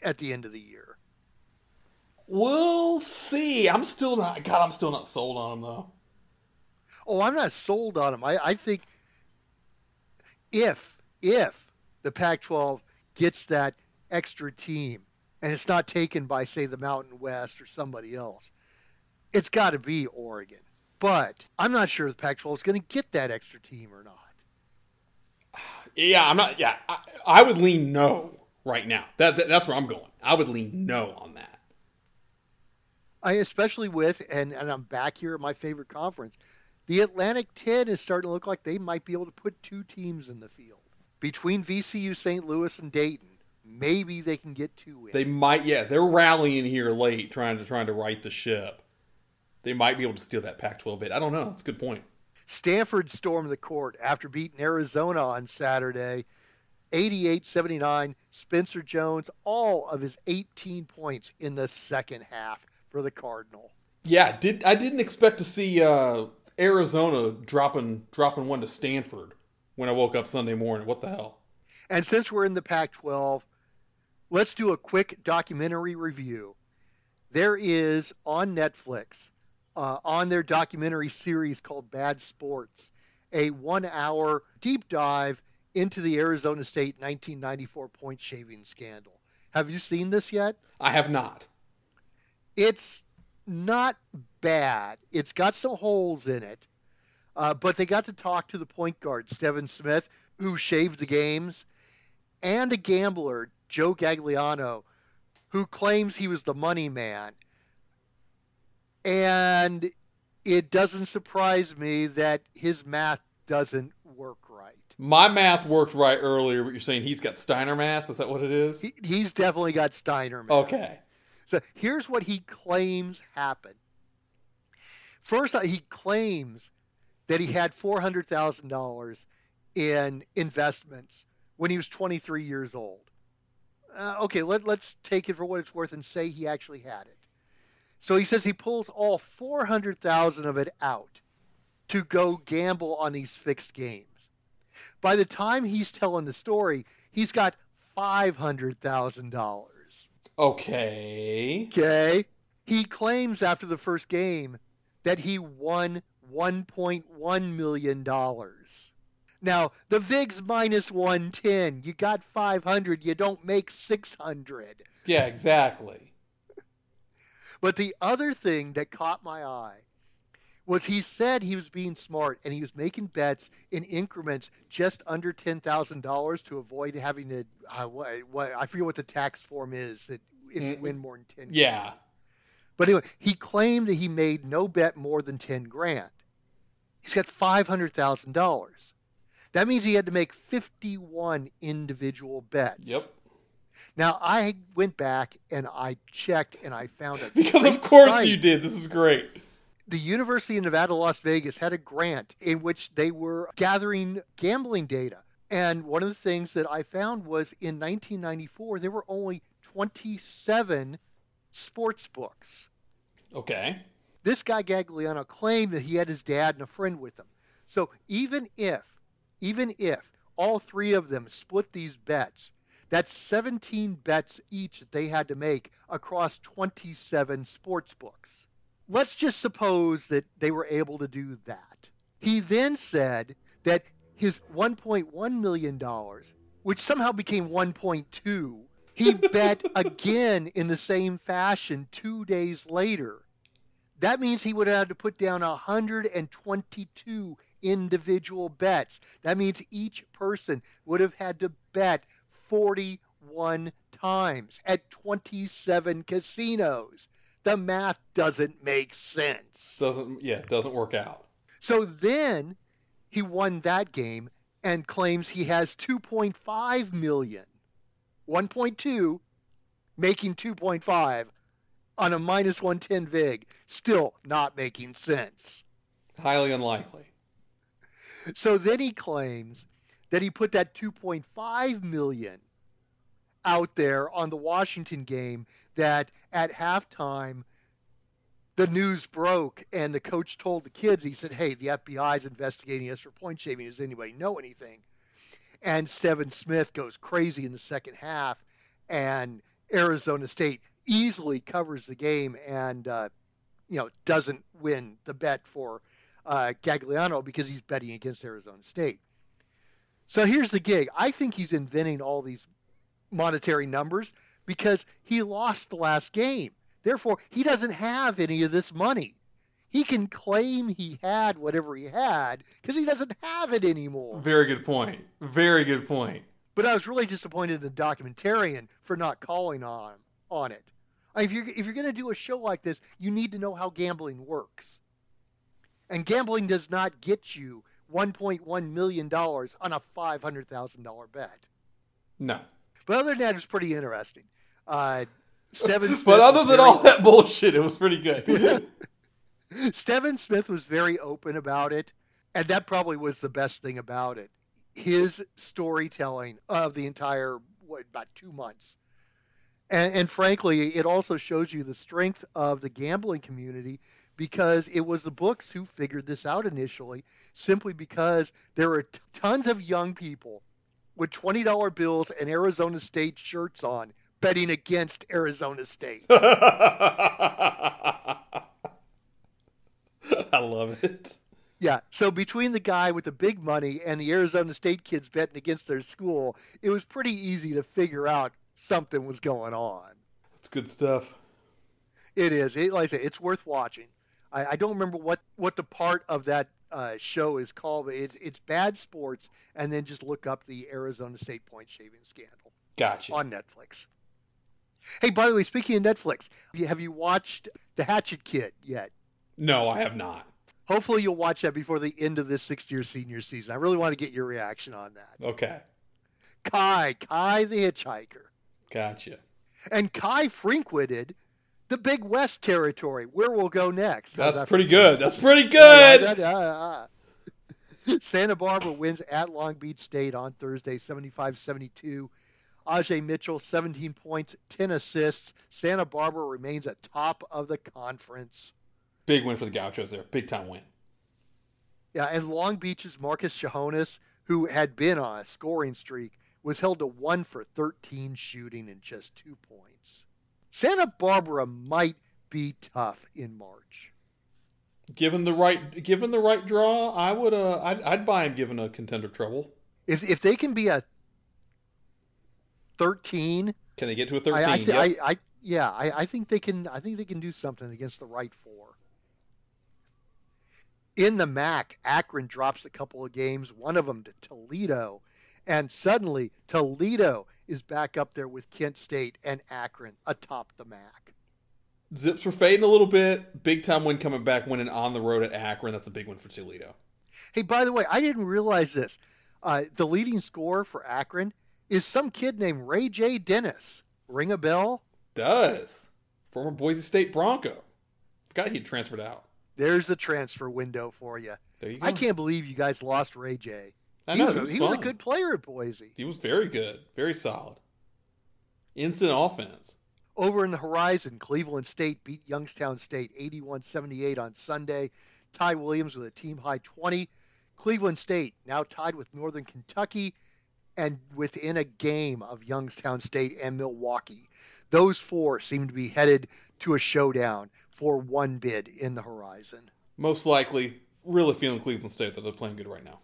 at the end of the year. We'll see. I'm still not. God, I'm still not sold on them though. Oh, I'm not sold on them. I, I think if if the Pac twelve gets that extra team, and it's not taken by, say, the Mountain West or somebody else, it's got to be Oregon. But I'm not sure the Pac twelve is going to get that extra team or not. Yeah, I'm not. Yeah, I, I would lean no right now. That, that that's where I'm going. I would lean no on that. I especially with and and I'm back here at my favorite conference. The Atlantic ten is starting to look like they might be able to put two teams in the field between V C U, Saint Louis, and Dayton. Maybe they can get two in. They might, yeah. They're rallying here late, trying to trying to right the ship. They might be able to steal that Pac twelve bid. I don't know. That's a good point. Stanford stormed the court after beating Arizona on Saturday, eighty-eight seventy-nine. Spencer Jones, all of his eighteen points in the second half for the Cardinal. Yeah, did I didn't expect to see uh, Arizona dropping dropping one to Stanford when I woke up Sunday morning. What the hell? And since we're in the Pac twelve. Let's do a quick documentary review. There is on Netflix, uh, on their documentary series called Bad Sports, a one-hour deep dive into the Arizona State nineteen ninety-four point shaving scandal. Have you seen this yet? I have not. It's not bad. It's got some holes in it, uh, but they got to talk to the point guard, Stephen Smith, who shaved the games, and a gambler, Joe Gagliano, who claims he was the money man. And it doesn't surprise me that his math doesn't work right. My math worked right earlier, but you're saying he's got Steiner math? Is that what it is? He, he's definitely got Steiner math. Okay. So here's what he claims happened. First, he claims that he had four hundred thousand dollars in investments when he was twenty-three years old. Uh, okay, let, let's take it for what it's worth and say he actually had it. So he says he pulls all four hundred thousand dollars of it out to go gamble on these fixed games. By the time he's telling the story, he's got five hundred thousand dollars. Okay. Okay. He claims after the first game that he won one point one million dollars. Now, the V I G's minus one ten. You got five hundred. You don't make six hundred. Yeah, exactly. But the other thing that caught my eye was he said he was being smart and he was making bets in increments just under ten thousand dollars to avoid having to, uh, what, what, I forget what the tax form is that if mm-hmm. you win more than ten. Yeah. But anyway, he claimed that he made no bet more than ten grand. He's got five hundred thousand dollars. That means he had to make fifty-one individual bets. Yep. Now, I went back and I checked and I found it. Because of course site. You did. This is great. The University of Nevada, Las Vegas had a grant in which they were gathering gambling data. And one of the things that I found was in nineteen ninety-four, there were only twenty-seven sports books. Okay. This guy Gagliano claimed that he had his dad and a friend with him. So even if Even if all three of them split these bets, that's seventeen bets each that they had to make across twenty-seven sports books. Let's just suppose that they were able to do that. He then said that his one point one million dollars, which somehow became one point two. He bet again in the same fashion two days later. That means he would have had to put down one hundred twenty-two individual bets. That means each person would have had to bet forty-one times at twenty-seven casinos. The math doesn't make sense. Doesn't, yeah, doesn't work out. So then he won that game and claims he has two point five million. one point two, making two point five on a minus one ten vig, still not making sense. Highly unlikely. So then he claims that he put that two point five million out there on the Washington game, that at halftime the news broke and the coach told the kids, he said, hey, the F B I is investigating us for point shaving. Does anybody know anything? And Stephen Smith goes crazy in the second half, and Arizona State easily covers the game and, uh, you know, doesn't win the bet for uh, Gagliano because he's betting against Arizona State. So here's the gig. I think he's inventing all these monetary numbers because he lost the last game. Therefore, he doesn't have any of this money. He can claim he had whatever he had because he doesn't have it anymore. Very good point. Very good point. But I was really disappointed in the documentarian for not calling on on it. I mean, if you're, if you're going to do a show like this, you need to know how gambling works. And gambling does not get you one point one million dollars on a five hundred thousand dollars bet. No. But other than that, it was pretty interesting. Uh, Stephen Smith but other than very... all that bullshit, it was pretty good. Stephen Smith was very open about it, and that probably was the best thing about it. His storytelling of the entire, what, about two months. And, and frankly, it also shows you the strength of the gambling community, because it was the books who figured this out initially, simply because there were t- tons of young people with twenty dollar bills and Arizona State shirts on betting against Arizona State. I love it. Yeah. So between the guy with the big money and the Arizona State kids betting against their school, it was pretty easy to figure out something was going on. That's good stuff. It is. It, like I said, it's worth watching. I, I don't remember what, what the part of that uh, show is called, but it, it's Bad Sports, and then just look up the Arizona State point shaving scandal. Gotcha. On Netflix. Hey, by the way, speaking of Netflix, have you watched The Hatchet Kid yet? No, I have not. Hopefully you'll watch that before the end of this sixth-year senior season. I really want to get your reaction on that. Okay. Kai, Kai the Hitchhiker. Gotcha. And Kai frequented the Big West territory, where we'll go next. That's that pretty good. That's pretty good. Santa Barbara wins at Long Beach State on Thursday, seventy-five seventy-two. Ajay Mitchell, seventeen points, ten assists. Santa Barbara remains at top of the conference. Big win for the Gauchos there. Big time win. Yeah, and Long Beach's Marcus Shahonis, who had been on a scoring streak, was held to one for thirteen shooting and just two points. Santa Barbara might be tough in March. Given the right, given the right draw, I would. Uh, I'd, I'd buy him given a contender trouble. If if they can be a thirteen, can they get to a thirteen? I, I, th- yep. I, I yeah, I, I think they can. I think they can do something against the right four. In the M A C, Akron drops a couple of games, one of them to Toledo, and suddenly Toledo is back up there with Kent State and Akron atop the M A C. Zips were fading a little bit. Big time win coming back, winning on the road at Akron. That's a big one for Toledo. Hey, by the way, I didn't realize this. Uh, the leading scorer for Akron is some kid named Ray J. Dennis. Ring a bell? Does. Former Boise State Bronco. Forgot he transferred out. There's the transfer window for you. There you go. I can't believe you guys lost Ray J. I know, he was, was he fun. was a good player at Boise. He was very good, very solid. Instant offense. Over in the horizon, Cleveland State beat Youngstown State eighty-one seventy-eight on Sunday. Ty Williams with a team-high twenty. Cleveland State now tied with Northern Kentucky and within a game of Youngstown State and Milwaukee. Those four seem to be headed to a showdown for one bid in the horizon. Most likely, really feeling Cleveland State that they're playing good right now.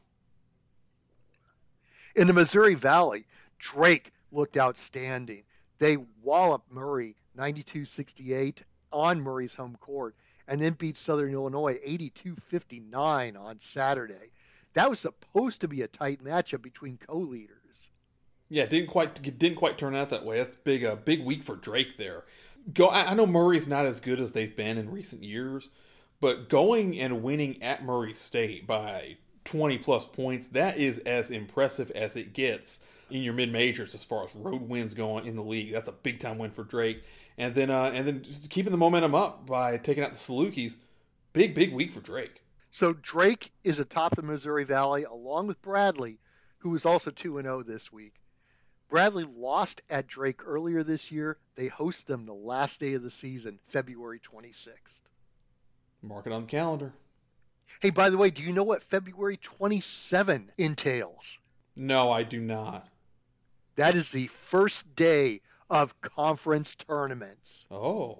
In the Missouri Valley, Drake looked outstanding. They walloped Murray ninety-two sixty-eight on Murray's home court, and then beat Southern Illinois eighty-two fifty-nine on Saturday. That was supposed to be a tight matchup between co-leaders. Yeah, didn't quite didn't quite turn out that way. That's big a uh, big week for Drake there. Go. I, I know Murray's not as good as they've been in recent years, but going and winning at Murray State by twenty plus points, that is as impressive as it gets in your mid-majors as far as road wins going in the league. That's a big-time win for Drake. And then uh, and then just keeping the momentum up by taking out the Salukis, big, big week for Drake. So Drake is atop the Missouri Valley along with Bradley, who is also two and oh this week. Bradley lost at Drake earlier this year. They host them the last day of the season, February twenty-sixth. Mark it on the calendar. Hey, by the way, do you know what February twenty-seventh entails? No, I do not. That is the first day of conference tournaments. Oh.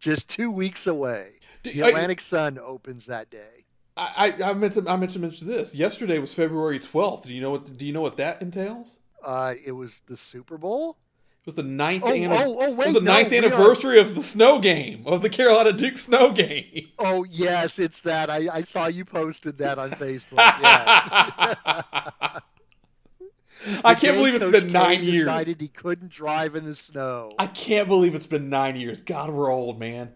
Just two weeks away. The Atlantic I, Sun opens that day. I, I, I meant to I meant to mention this. Yesterday was February twelfth. Do you know what do you know what that entails? Uh, it was the Super Bowl. It was the ninth, oh, anna- oh, oh, wait, it was the no, ninth anniversary are... of the snow game, of the Carolina Duke snow game. Oh, yes, it's that. I, I saw you posted that on Facebook. Yes. I can't believe it's been nine years. Decided he couldn't drive in the snow. I can't believe it's been nine years. God, we're old, man.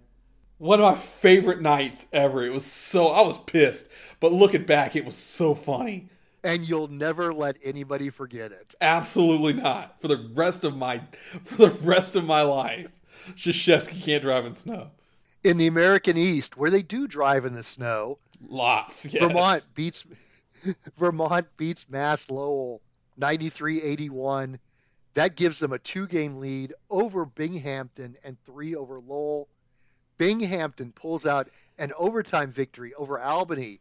One of my favorite nights ever. It was so, I was pissed. But looking back, it was so funny. And you'll never let anybody forget it. Absolutely not. For the rest of my, for the rest of my life, Krzyzewski can't drive in snow. In the American East, where they do drive in the snow. Lots, yes. Vermont beats, Vermont beats Mass Lowell ninety-three eighty-one. That gives them a two-game lead over Binghamton and three over Lowell. Binghamton pulls out an overtime victory over Albany.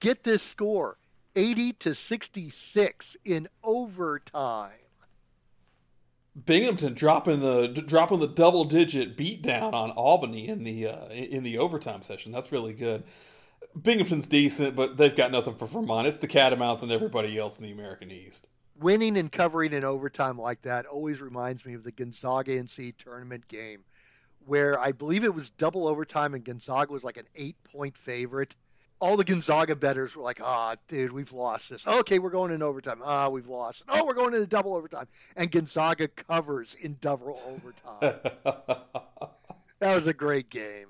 Get this score, eighty to sixty-six in overtime. Binghamton dropping the dropping the double-digit beatdown on Albany in the uh, in the overtime session. That's really good. Binghamton's decent, but they've got nothing for Vermont. It's the Catamounts and everybody else in the American East. Winning and covering in overtime like that always reminds me of the Gonzaga N C tournament game, where I believe it was double overtime and Gonzaga was like an eight-point favorite. All the Gonzaga bettors were like, ah, oh, dude, we've lost this. Okay, we're going in overtime. Ah, oh, we've lost. Oh, we're going into double overtime. And Gonzaga covers in double overtime. That was a great game.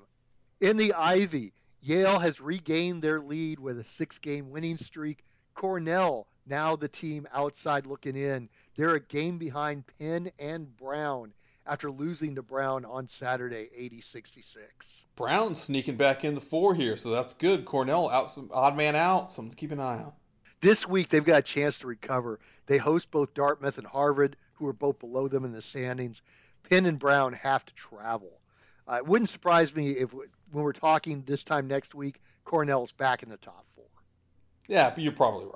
In the Ivy, Yale has regained their lead with a six-game winning streak. Cornell, now the team outside looking in. They're a game behind Penn and Brown after losing to Brown on Saturday, eighty sixty-six. Brown sneaking back in the four here, so that's good. Cornell, out, some odd man out, something to keep an eye on. This week, they've got a chance to recover. They host both Dartmouth and Harvard, who are both below them in the standings. Penn and Brown have to travel. Uh, it wouldn't surprise me if, when we're talking this time next week, Cornell's back in the top four. Yeah, you're probably right.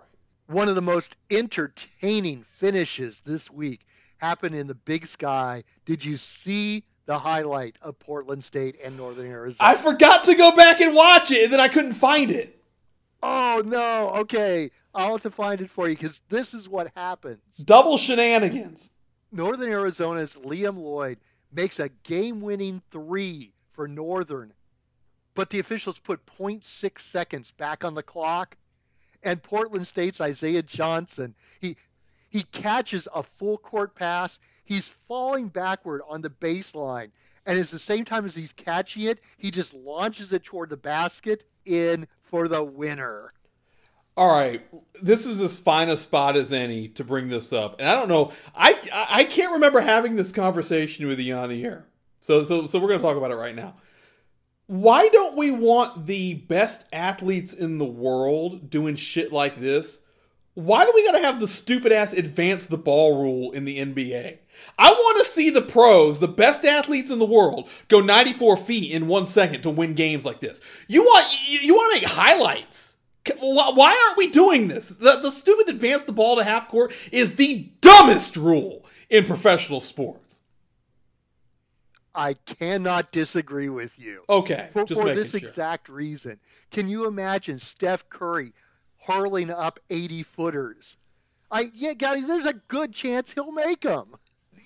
One of the most entertaining finishes this week happened in the Big Sky. Did you see the highlight of Portland State and Northern Arizona? I forgot to go back and watch it, and then I couldn't find it. Oh, no. Okay. I'll have to find it for you, because this is what happens. Double shenanigans. Northern Arizona's Liam Lloyd makes a game-winning three for Northern, but the officials put point six seconds back on the clock. And Portland State's Isaiah Johnson, he he catches a full court pass. He's falling backward on the baseline. And at the same time as he's catching it, he just launches it toward the basket in for the winner. All right. This is as fine a spot as any to bring this up. And I don't know. I I can't remember having this conversation with you on the air. So so so we're going to talk about it right now. Why don't we want the best athletes in the world doing shit like this? Why do we got to have the stupid-ass advance the ball rule in the N B A? I want to see the pros, the best athletes in the world, go ninety-four feet in one second to win games like this. You want you want to make highlights. Why aren't we doing this? The, the stupid advance the ball to half court is the dumbest rule in professional sports. I cannot disagree with you. Okay. For, just for this sure. exact reason. Can you imagine Steph Curry hurling up eighty footers? I yeah, guys, there's a good chance he'll make them.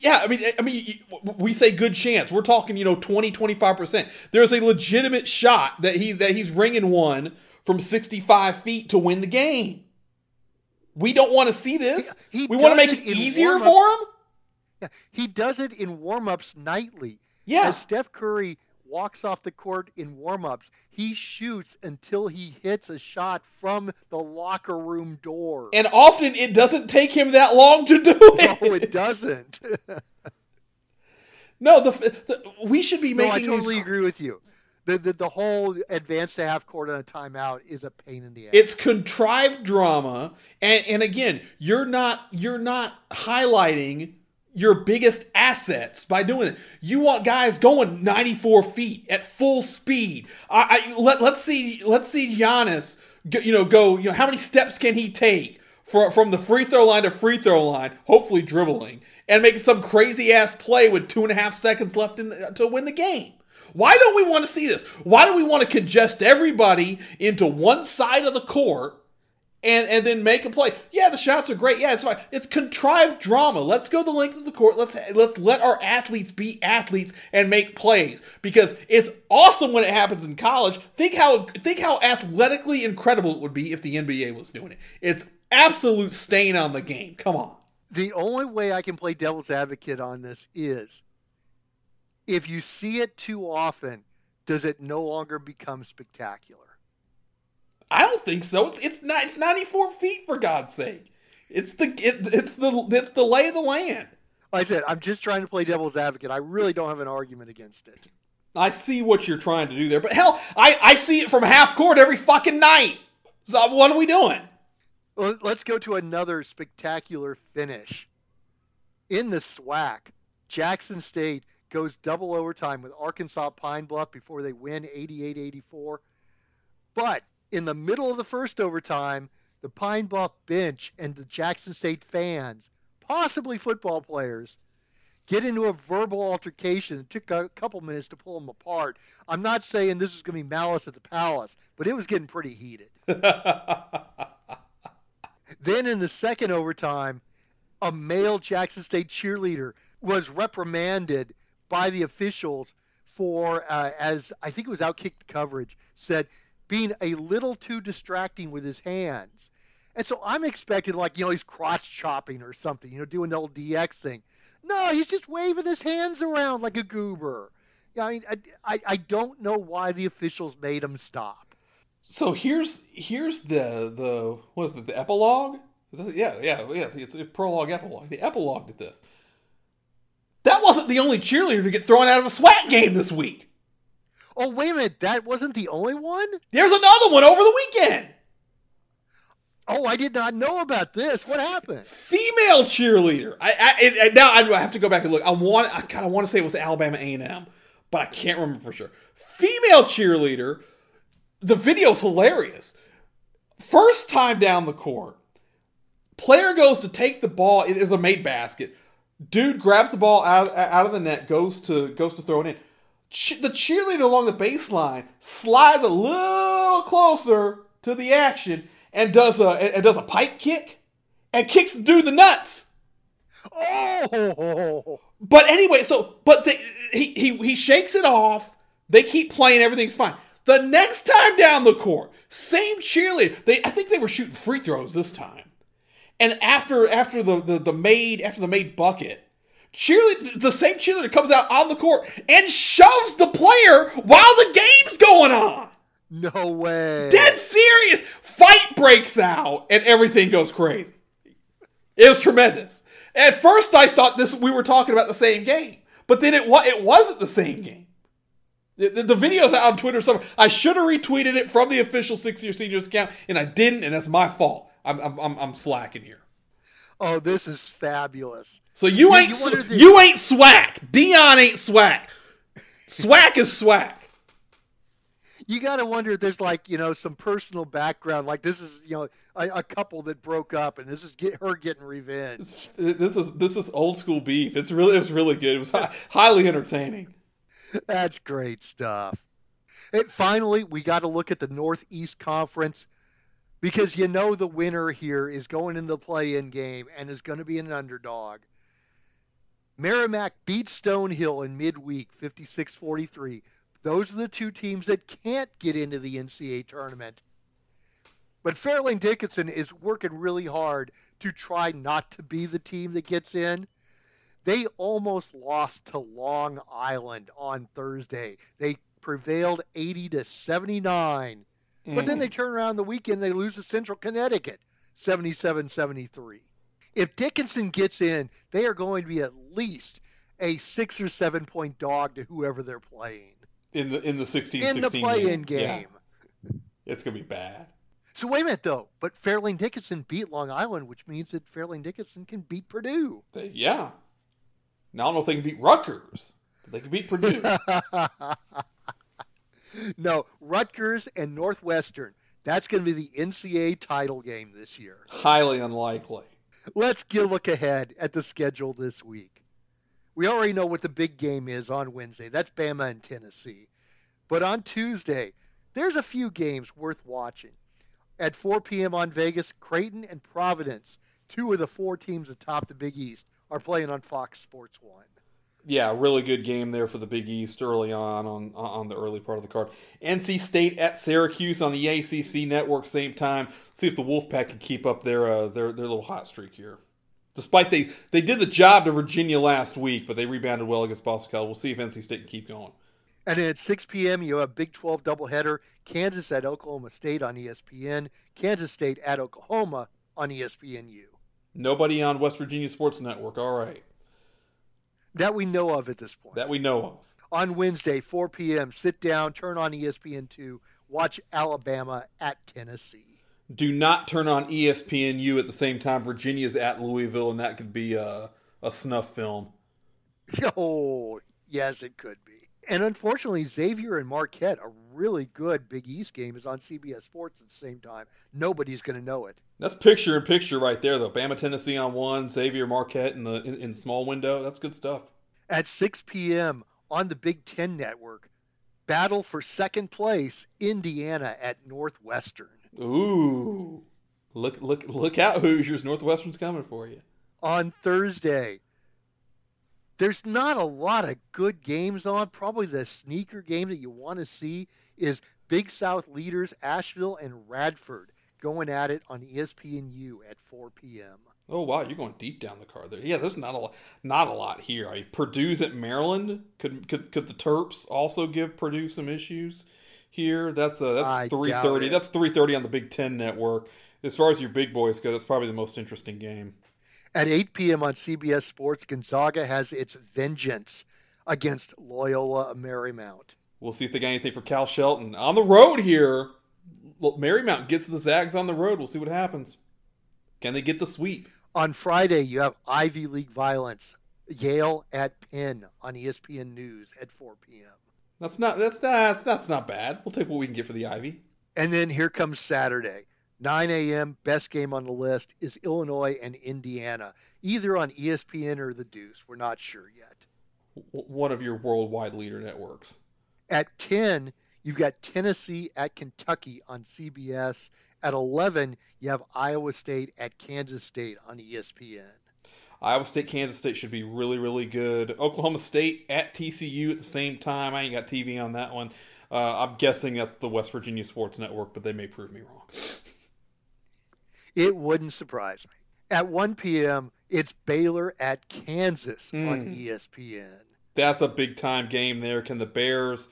Yeah, I mean, I mean, we say good chance. We're talking, you know, twenty, twenty-five percent. There's a legitimate shot that he's that he's ringing one from sixty-five feet to win the game. We don't want to see this. He, he we want to make it, it easier for him. Yeah, he does it in warm-ups nightly. Yeah. As Steph Curry walks off the court in warm-ups, he shoots until he hits a shot from the locker room door. And often it doesn't take him that long to do it. No, it doesn't. No, the, the we should be making. No, I totally these... agree with you. The, the the whole advance to half court on a timeout is a pain in the ass. It's contrived drama, and and again, you're not you're not highlighting your biggest assets by doing it. You want guys going ninety-four feet at full speed. I, I let let's see let's see Giannis go, you know go you know how many steps can he take from from the free throw line to free throw line, hopefully dribbling and making some crazy ass play with two and a half seconds left in the, to win the game. Why don't we want to see this? Why do we want to congest everybody into one side of the court? And and then make a play. Yeah, the shots are great. Yeah, it's fine. It's contrived drama. Let's go the length of the court. Let's let's let our athletes be athletes and make plays, because it's awesome when it happens in college. Think how think how athletically incredible it would be if the N B A was doing it. It's absolute stain on the game. Come on. The only way I can play devil's advocate on this is if you see it too often, does it no longer become spectacular? I don't think so. It's it's not. It's ninety-four feet for God's sake. It's the it, it's the it's the lay of the land. Like I said, I'm just trying to play devil's advocate. I really don't have an argument against it. I see what you're trying to do there, but hell, I, I see it from half court every fucking night. So what are we doing? Well, let's go to another spectacular finish. In the S W A C, Jackson State goes double overtime with Arkansas Pine Bluff before they win eighty-eight eighty-four, but in the middle of the first overtime, the Pine Bluff bench and the Jackson State fans, possibly football players, get into a verbal altercation that took a couple minutes to pull them apart. I'm not saying this is going to be malice at the palace, but it was getting pretty heated. Then in the second overtime, a male Jackson State cheerleader was reprimanded by the officials for, uh, as I think it was Outkick coverage, said, being a little too distracting with his hands. And so I'm expecting, like, you know, he's crotch-chopping or something, you know, doing the old D X thing. No, he's just waving his hands around like a goober. Yeah, I mean, I, I, I don't know why the officials made him stop. So here's here's the, the what is it, the epilogue? Is that, yeah, yeah, yeah, it's a prologue epilogue. The epilogue did this. That wasn't the only cheerleader to get thrown out of a S W A C game this week. Oh, wait a minute. That wasn't the only one? There's another one over the weekend. Oh, I did not know about this. What happened? Female cheerleader. I, I it, it, Now I have to go back and look. I want. I kind of want to say it was Alabama A and M, but I can't remember for sure. Female cheerleader. The video's hilarious. First time down the court, player goes to take the ball. It is a made basket. Dude grabs the ball out, out of the net, goes to goes to throw it in. The cheerleader along the baseline slides a little closer to the action and does a and does a pipe kick and kicks the dude in the nuts. Oh! But anyway, so but the, he he he shakes it off. They keep playing. Everything's fine. The next time down the court, same cheerleader. They I think they were shooting free throws this time. And after after the the, the made after the made bucket. Cheerleader, the same cheerleader comes out on the court and shoves the player while the game's going on. No way. Dead serious. Fight breaks out and everything goes crazy. It was tremendous. At first I thought this we were talking about the same game, but then it, it wasn't the same game. The, the, the video's out on Twitter somewhere. I should have retweeted it from the official six-year seniors account, and I didn't, and that's my fault. I'm, I'm, I'm, I'm slacking here. Oh, this is fabulous. So you ain't you, you, the, you ain't S W A C. Dion ain't S W A C. S W A C is S W A C. You got to wonder if there's like, you know, some personal background. Like this is, you know, a, a couple that broke up and this is get, her getting revenge. This, this is this is old school beef. It's really it was really good. It was high, highly entertaining. That's great stuff. And finally, we got to look at the Northeast Conference. because you know the winner here is going into the play-in game and is going to be an underdog. Merrimack beat Stonehill in midweek, fifty-six forty-three. Those are the two teams that can't get into the N C A A tournament. But Fairleigh-Dickinson is working really hard to try not to be the team that gets in. They almost lost to Long Island on Thursday. They prevailed eighty to seventy-nine. Mm. But then they turn around the weekend, they lose to Central Connecticut, seventy-seven seventy-three. If Dickinson gets in, they are going to be at least a six or seven point dog to whoever they're playing in the in the sixteen in the play-in game. game. Yeah. It's gonna be bad. So wait a minute though, but Fairleigh-Dickinson beat Long Island, which means that Fairleigh-Dickinson can beat Purdue. They, yeah, now I don't know if they can beat Rutgers, but they can beat Purdue. No, Rutgers and Northwestern. That's gonna be the N C A A title game this year. Highly unlikely. Let's get a look ahead at the schedule this week. We already know what the big game is on Wednesday. That's Bama and Tennessee. But on Tuesday, there's a few games worth watching. At four p.m. on Vegas, Creighton and Providence, two of the four teams atop the Big East, are playing on Fox Sports one. Yeah, really good game there for the Big East early on, on, on the early part of the card. N C State at Syracuse on the A C C network, same time. See if the Wolfpack can keep up their uh, their their little hot streak here. Despite they, they did the job to Virginia last week, but they rebounded well against Boston College. We'll see if N C State can keep going. And at six p.m., you have Big twelve doubleheader, Kansas at Oklahoma State on E S P N, Kansas State at Oklahoma on E S P N U. Nobody on West Virginia Sports Network. All right. That we know of at this point. That we know of. On Wednesday, four p.m., sit down, turn on E S P N two, watch Alabama at Tennessee. Do not turn on E S P N U at the same time. Virginia's at Louisville, and that could be a, a snuff film. Oh, yes, it could be. And unfortunately, Xavier and Marquette, a really good Big East game, is on C B S Sports at the same time. Nobody's going to know it. That's picture in picture right there, though. Bama, Tennessee on one, Xavier, Marquette in the in, in small window. That's good stuff. At six p.m. on the Big Ten network, battle for second place, Indiana at Northwestern. Ooh, look look look out, Hoosiers! Northwestern's coming for you. On Thursday. There's not a lot of good games on. Probably the sneaker game that you want to see is Big South leaders Asheville and Radford going at it on E S P N U at four p.m. Oh, wow. You're going deep down the card there. Yeah, there's not a lot, not a lot here. I mean, Purdue's at Maryland. Could could could the Terps also give Purdue some issues here? That's uh, that's three thirty. That's three thirty on the Big Ten network. As far as your big boys go, that's probably the most interesting game. At eight p.m. on C B S Sports, Gonzaga has its vengeance against Loyola Marymount. We'll see if they got anything for Cal Shelton. On the road here, Marymount gets the Zags on the road. We'll see what happens. Can they get the sweep? On Friday, you have Ivy League violence. Yale at Penn on E S P N News at four p.m. That's not that's not, that's not bad. We'll take what we can get for the Ivy. And then here comes Saturday. nine a.m., best game on the list is Illinois and Indiana, either on E S P N or The Deuce. We're not sure yet. One of your worldwide leader networks. At ten, you've got Tennessee at Kentucky on C B S. At eleven, you have Iowa State at Kansas State on E S P N. Iowa State, Kansas State should be really, really good. Oklahoma State at T C U at the same time. I ain't got T V on that one. Uh, I'm guessing that's the West Virginia Sports Network, but they may prove me wrong. It wouldn't surprise me. At one p.m., it's Baylor at Kansas mm. on E S P N. That's a big-time game there. Can the Bears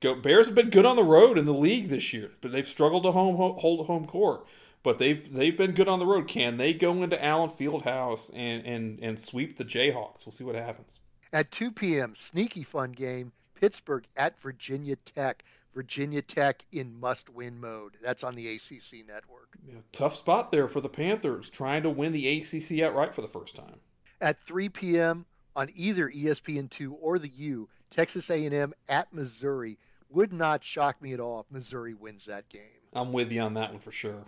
go? Bears have been good on the road in the league this year, but they've struggled to home hold home court. But they've they've been good on the road. Can they go into Allen Fieldhouse and, and, and sweep the Jayhawks? We'll see what happens. At two p.m., sneaky fun game, Pittsburgh at Virginia Tech. Virginia Tech in must-win mode. That's on the A C C network. Yeah, tough spot there for the Panthers, trying to win the A C C outright for the first time. At three p.m. on either E S P N two or the U, Texas A and M at Missouri. Would not shock me at all if Missouri wins that game. I'm with you on that one for sure.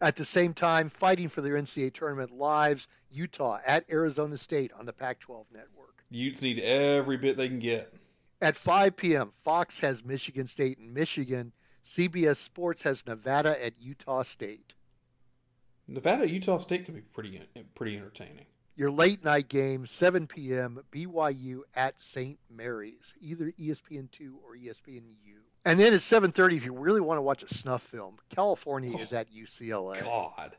At the same time, fighting for their N C A A tournament lives, Utah at Arizona State on the Pac twelve network. Utes need every bit they can get. At five p.m., Fox has Michigan State and Michigan. C B S Sports has Nevada at Utah State. Nevada, Utah State could be pretty pretty entertaining. Your late night game, seven p.m., B Y U at Saint Mary's, either E S P N two or E S P N U. And then at seven thirty, if you really want to watch a snuff film, California oh, is at U C L A. God.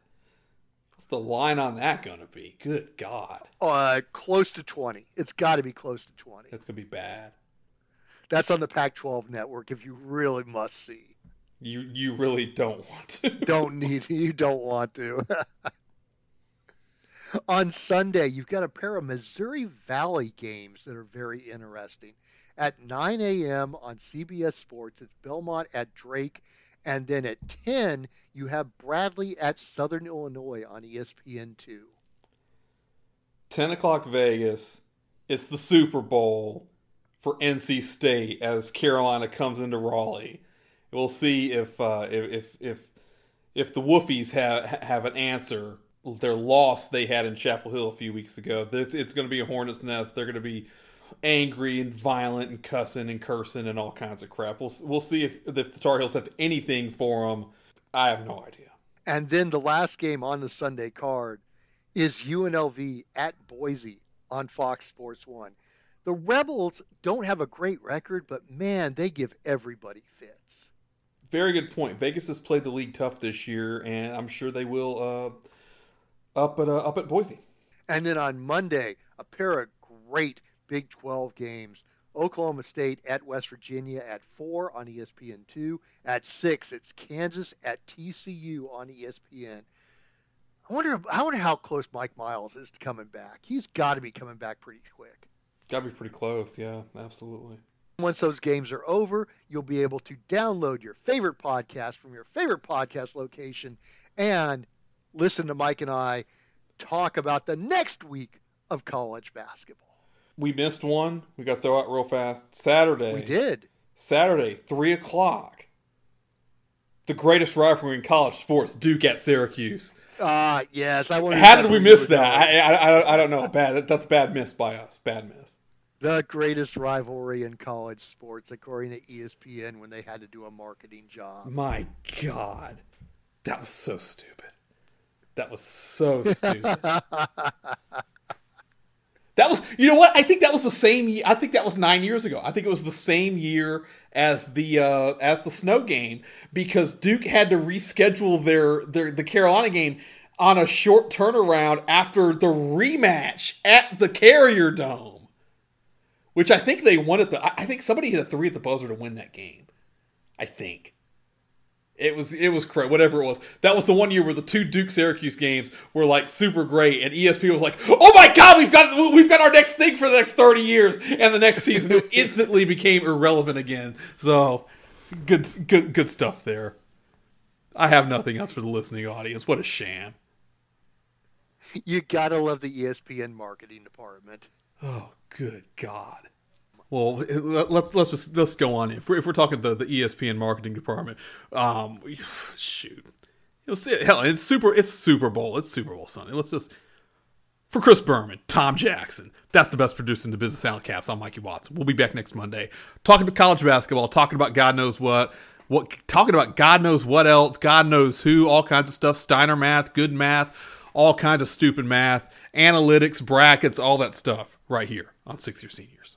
What's the line on that going to be? Good God. Uh, close to twenty. It's got to be close to twenty. That's going to be bad. That's on the Pac twelve network if you really must see. You you really don't want to. Don't need you don't want to. On Sunday, you've got a pair of Missouri Valley games that are very interesting. At nine a.m. on C B S Sports, it's Belmont at Drake. And then at ten, you have Bradley at Southern Illinois on E S P N two. ten o'clock Vegas. It's the Super Bowl for N C State as Carolina comes into Raleigh. We'll see if uh, if if if the Wolfies have have an answer. Their loss they had in Chapel Hill a few weeks ago. It's, it's going to be a hornet's nest. They're going to be angry and violent and cussing and cursing and all kinds of crap. We'll, we'll see if, if the Tar Heels have anything for them. I have no idea. And then the last game on the Sunday card is U N L V at Boise on Fox Sports one. The Rebels don't have a great record, but, man, they give everybody fits. Very good point. Vegas has played the league tough this year, and I'm sure they will uh, – Up at uh, up at Boise. And then on Monday, a pair of great Big twelve games. Oklahoma State at West Virginia at four on E S P N two. At six, it's Kansas at T C U on E S P N. I wonder I wonder how close Mike Miles is to coming back. He's got to be coming back pretty quick. Got to be pretty close, yeah, absolutely. Once those games are over, you'll be able to download your favorite podcast from your favorite podcast location and listen to Mike and I talk about the next week of college basketball. We missed one. We got to throw out real fast. Saturday. We did. Saturday, three o'clock. The greatest rivalry in college sports, Duke at Syracuse. Ah, uh, yes. I How did we miss that? I, I, I don't know. Bad. That's a bad miss by us. Bad miss. The greatest rivalry in college sports, according to E S P N, when they had to do a marketing job. My God. That was so stupid. That was so stupid. That was, you know what? I think that was the same. I think that was nine years ago. I think it was the same year as the uh, as the snow game because Duke had to reschedule their, their the Carolina game on a short turnaround after the rematch at the Carrier Dome, which I think they won at the. I think somebody hit a three at the buzzer to win that game. I think. It was it was crazy, whatever it was. That was the one year where the two Duke Syracuse games were like super great, and E S P N was like, "Oh my God, we've got we've got our next thing for the next thirty years." And the next season, it instantly became irrelevant again. So, good good good stuff there. I have nothing else for the listening audience. What a sham! You gotta love the E S P N marketing department. Oh, good God. Well, let's let's just let's go on. If we're, if we're talking the, the E S P N marketing department, um, shoot, you'll see it. Hell, it's super. It's Super Bowl. It's Super Bowl Sunday. Let's just for Chris Berman, Tom Jackson. That's the best producer in the business. Sound Caps. I'm Mikey Watson. We'll be back next Monday talking about college basketball, talking about God knows what, what talking about God knows what else, God knows who, all kinds of stuff. Steiner math, good math, all kinds of stupid math, analytics, brackets, all that stuff right here on Six Year Seniors.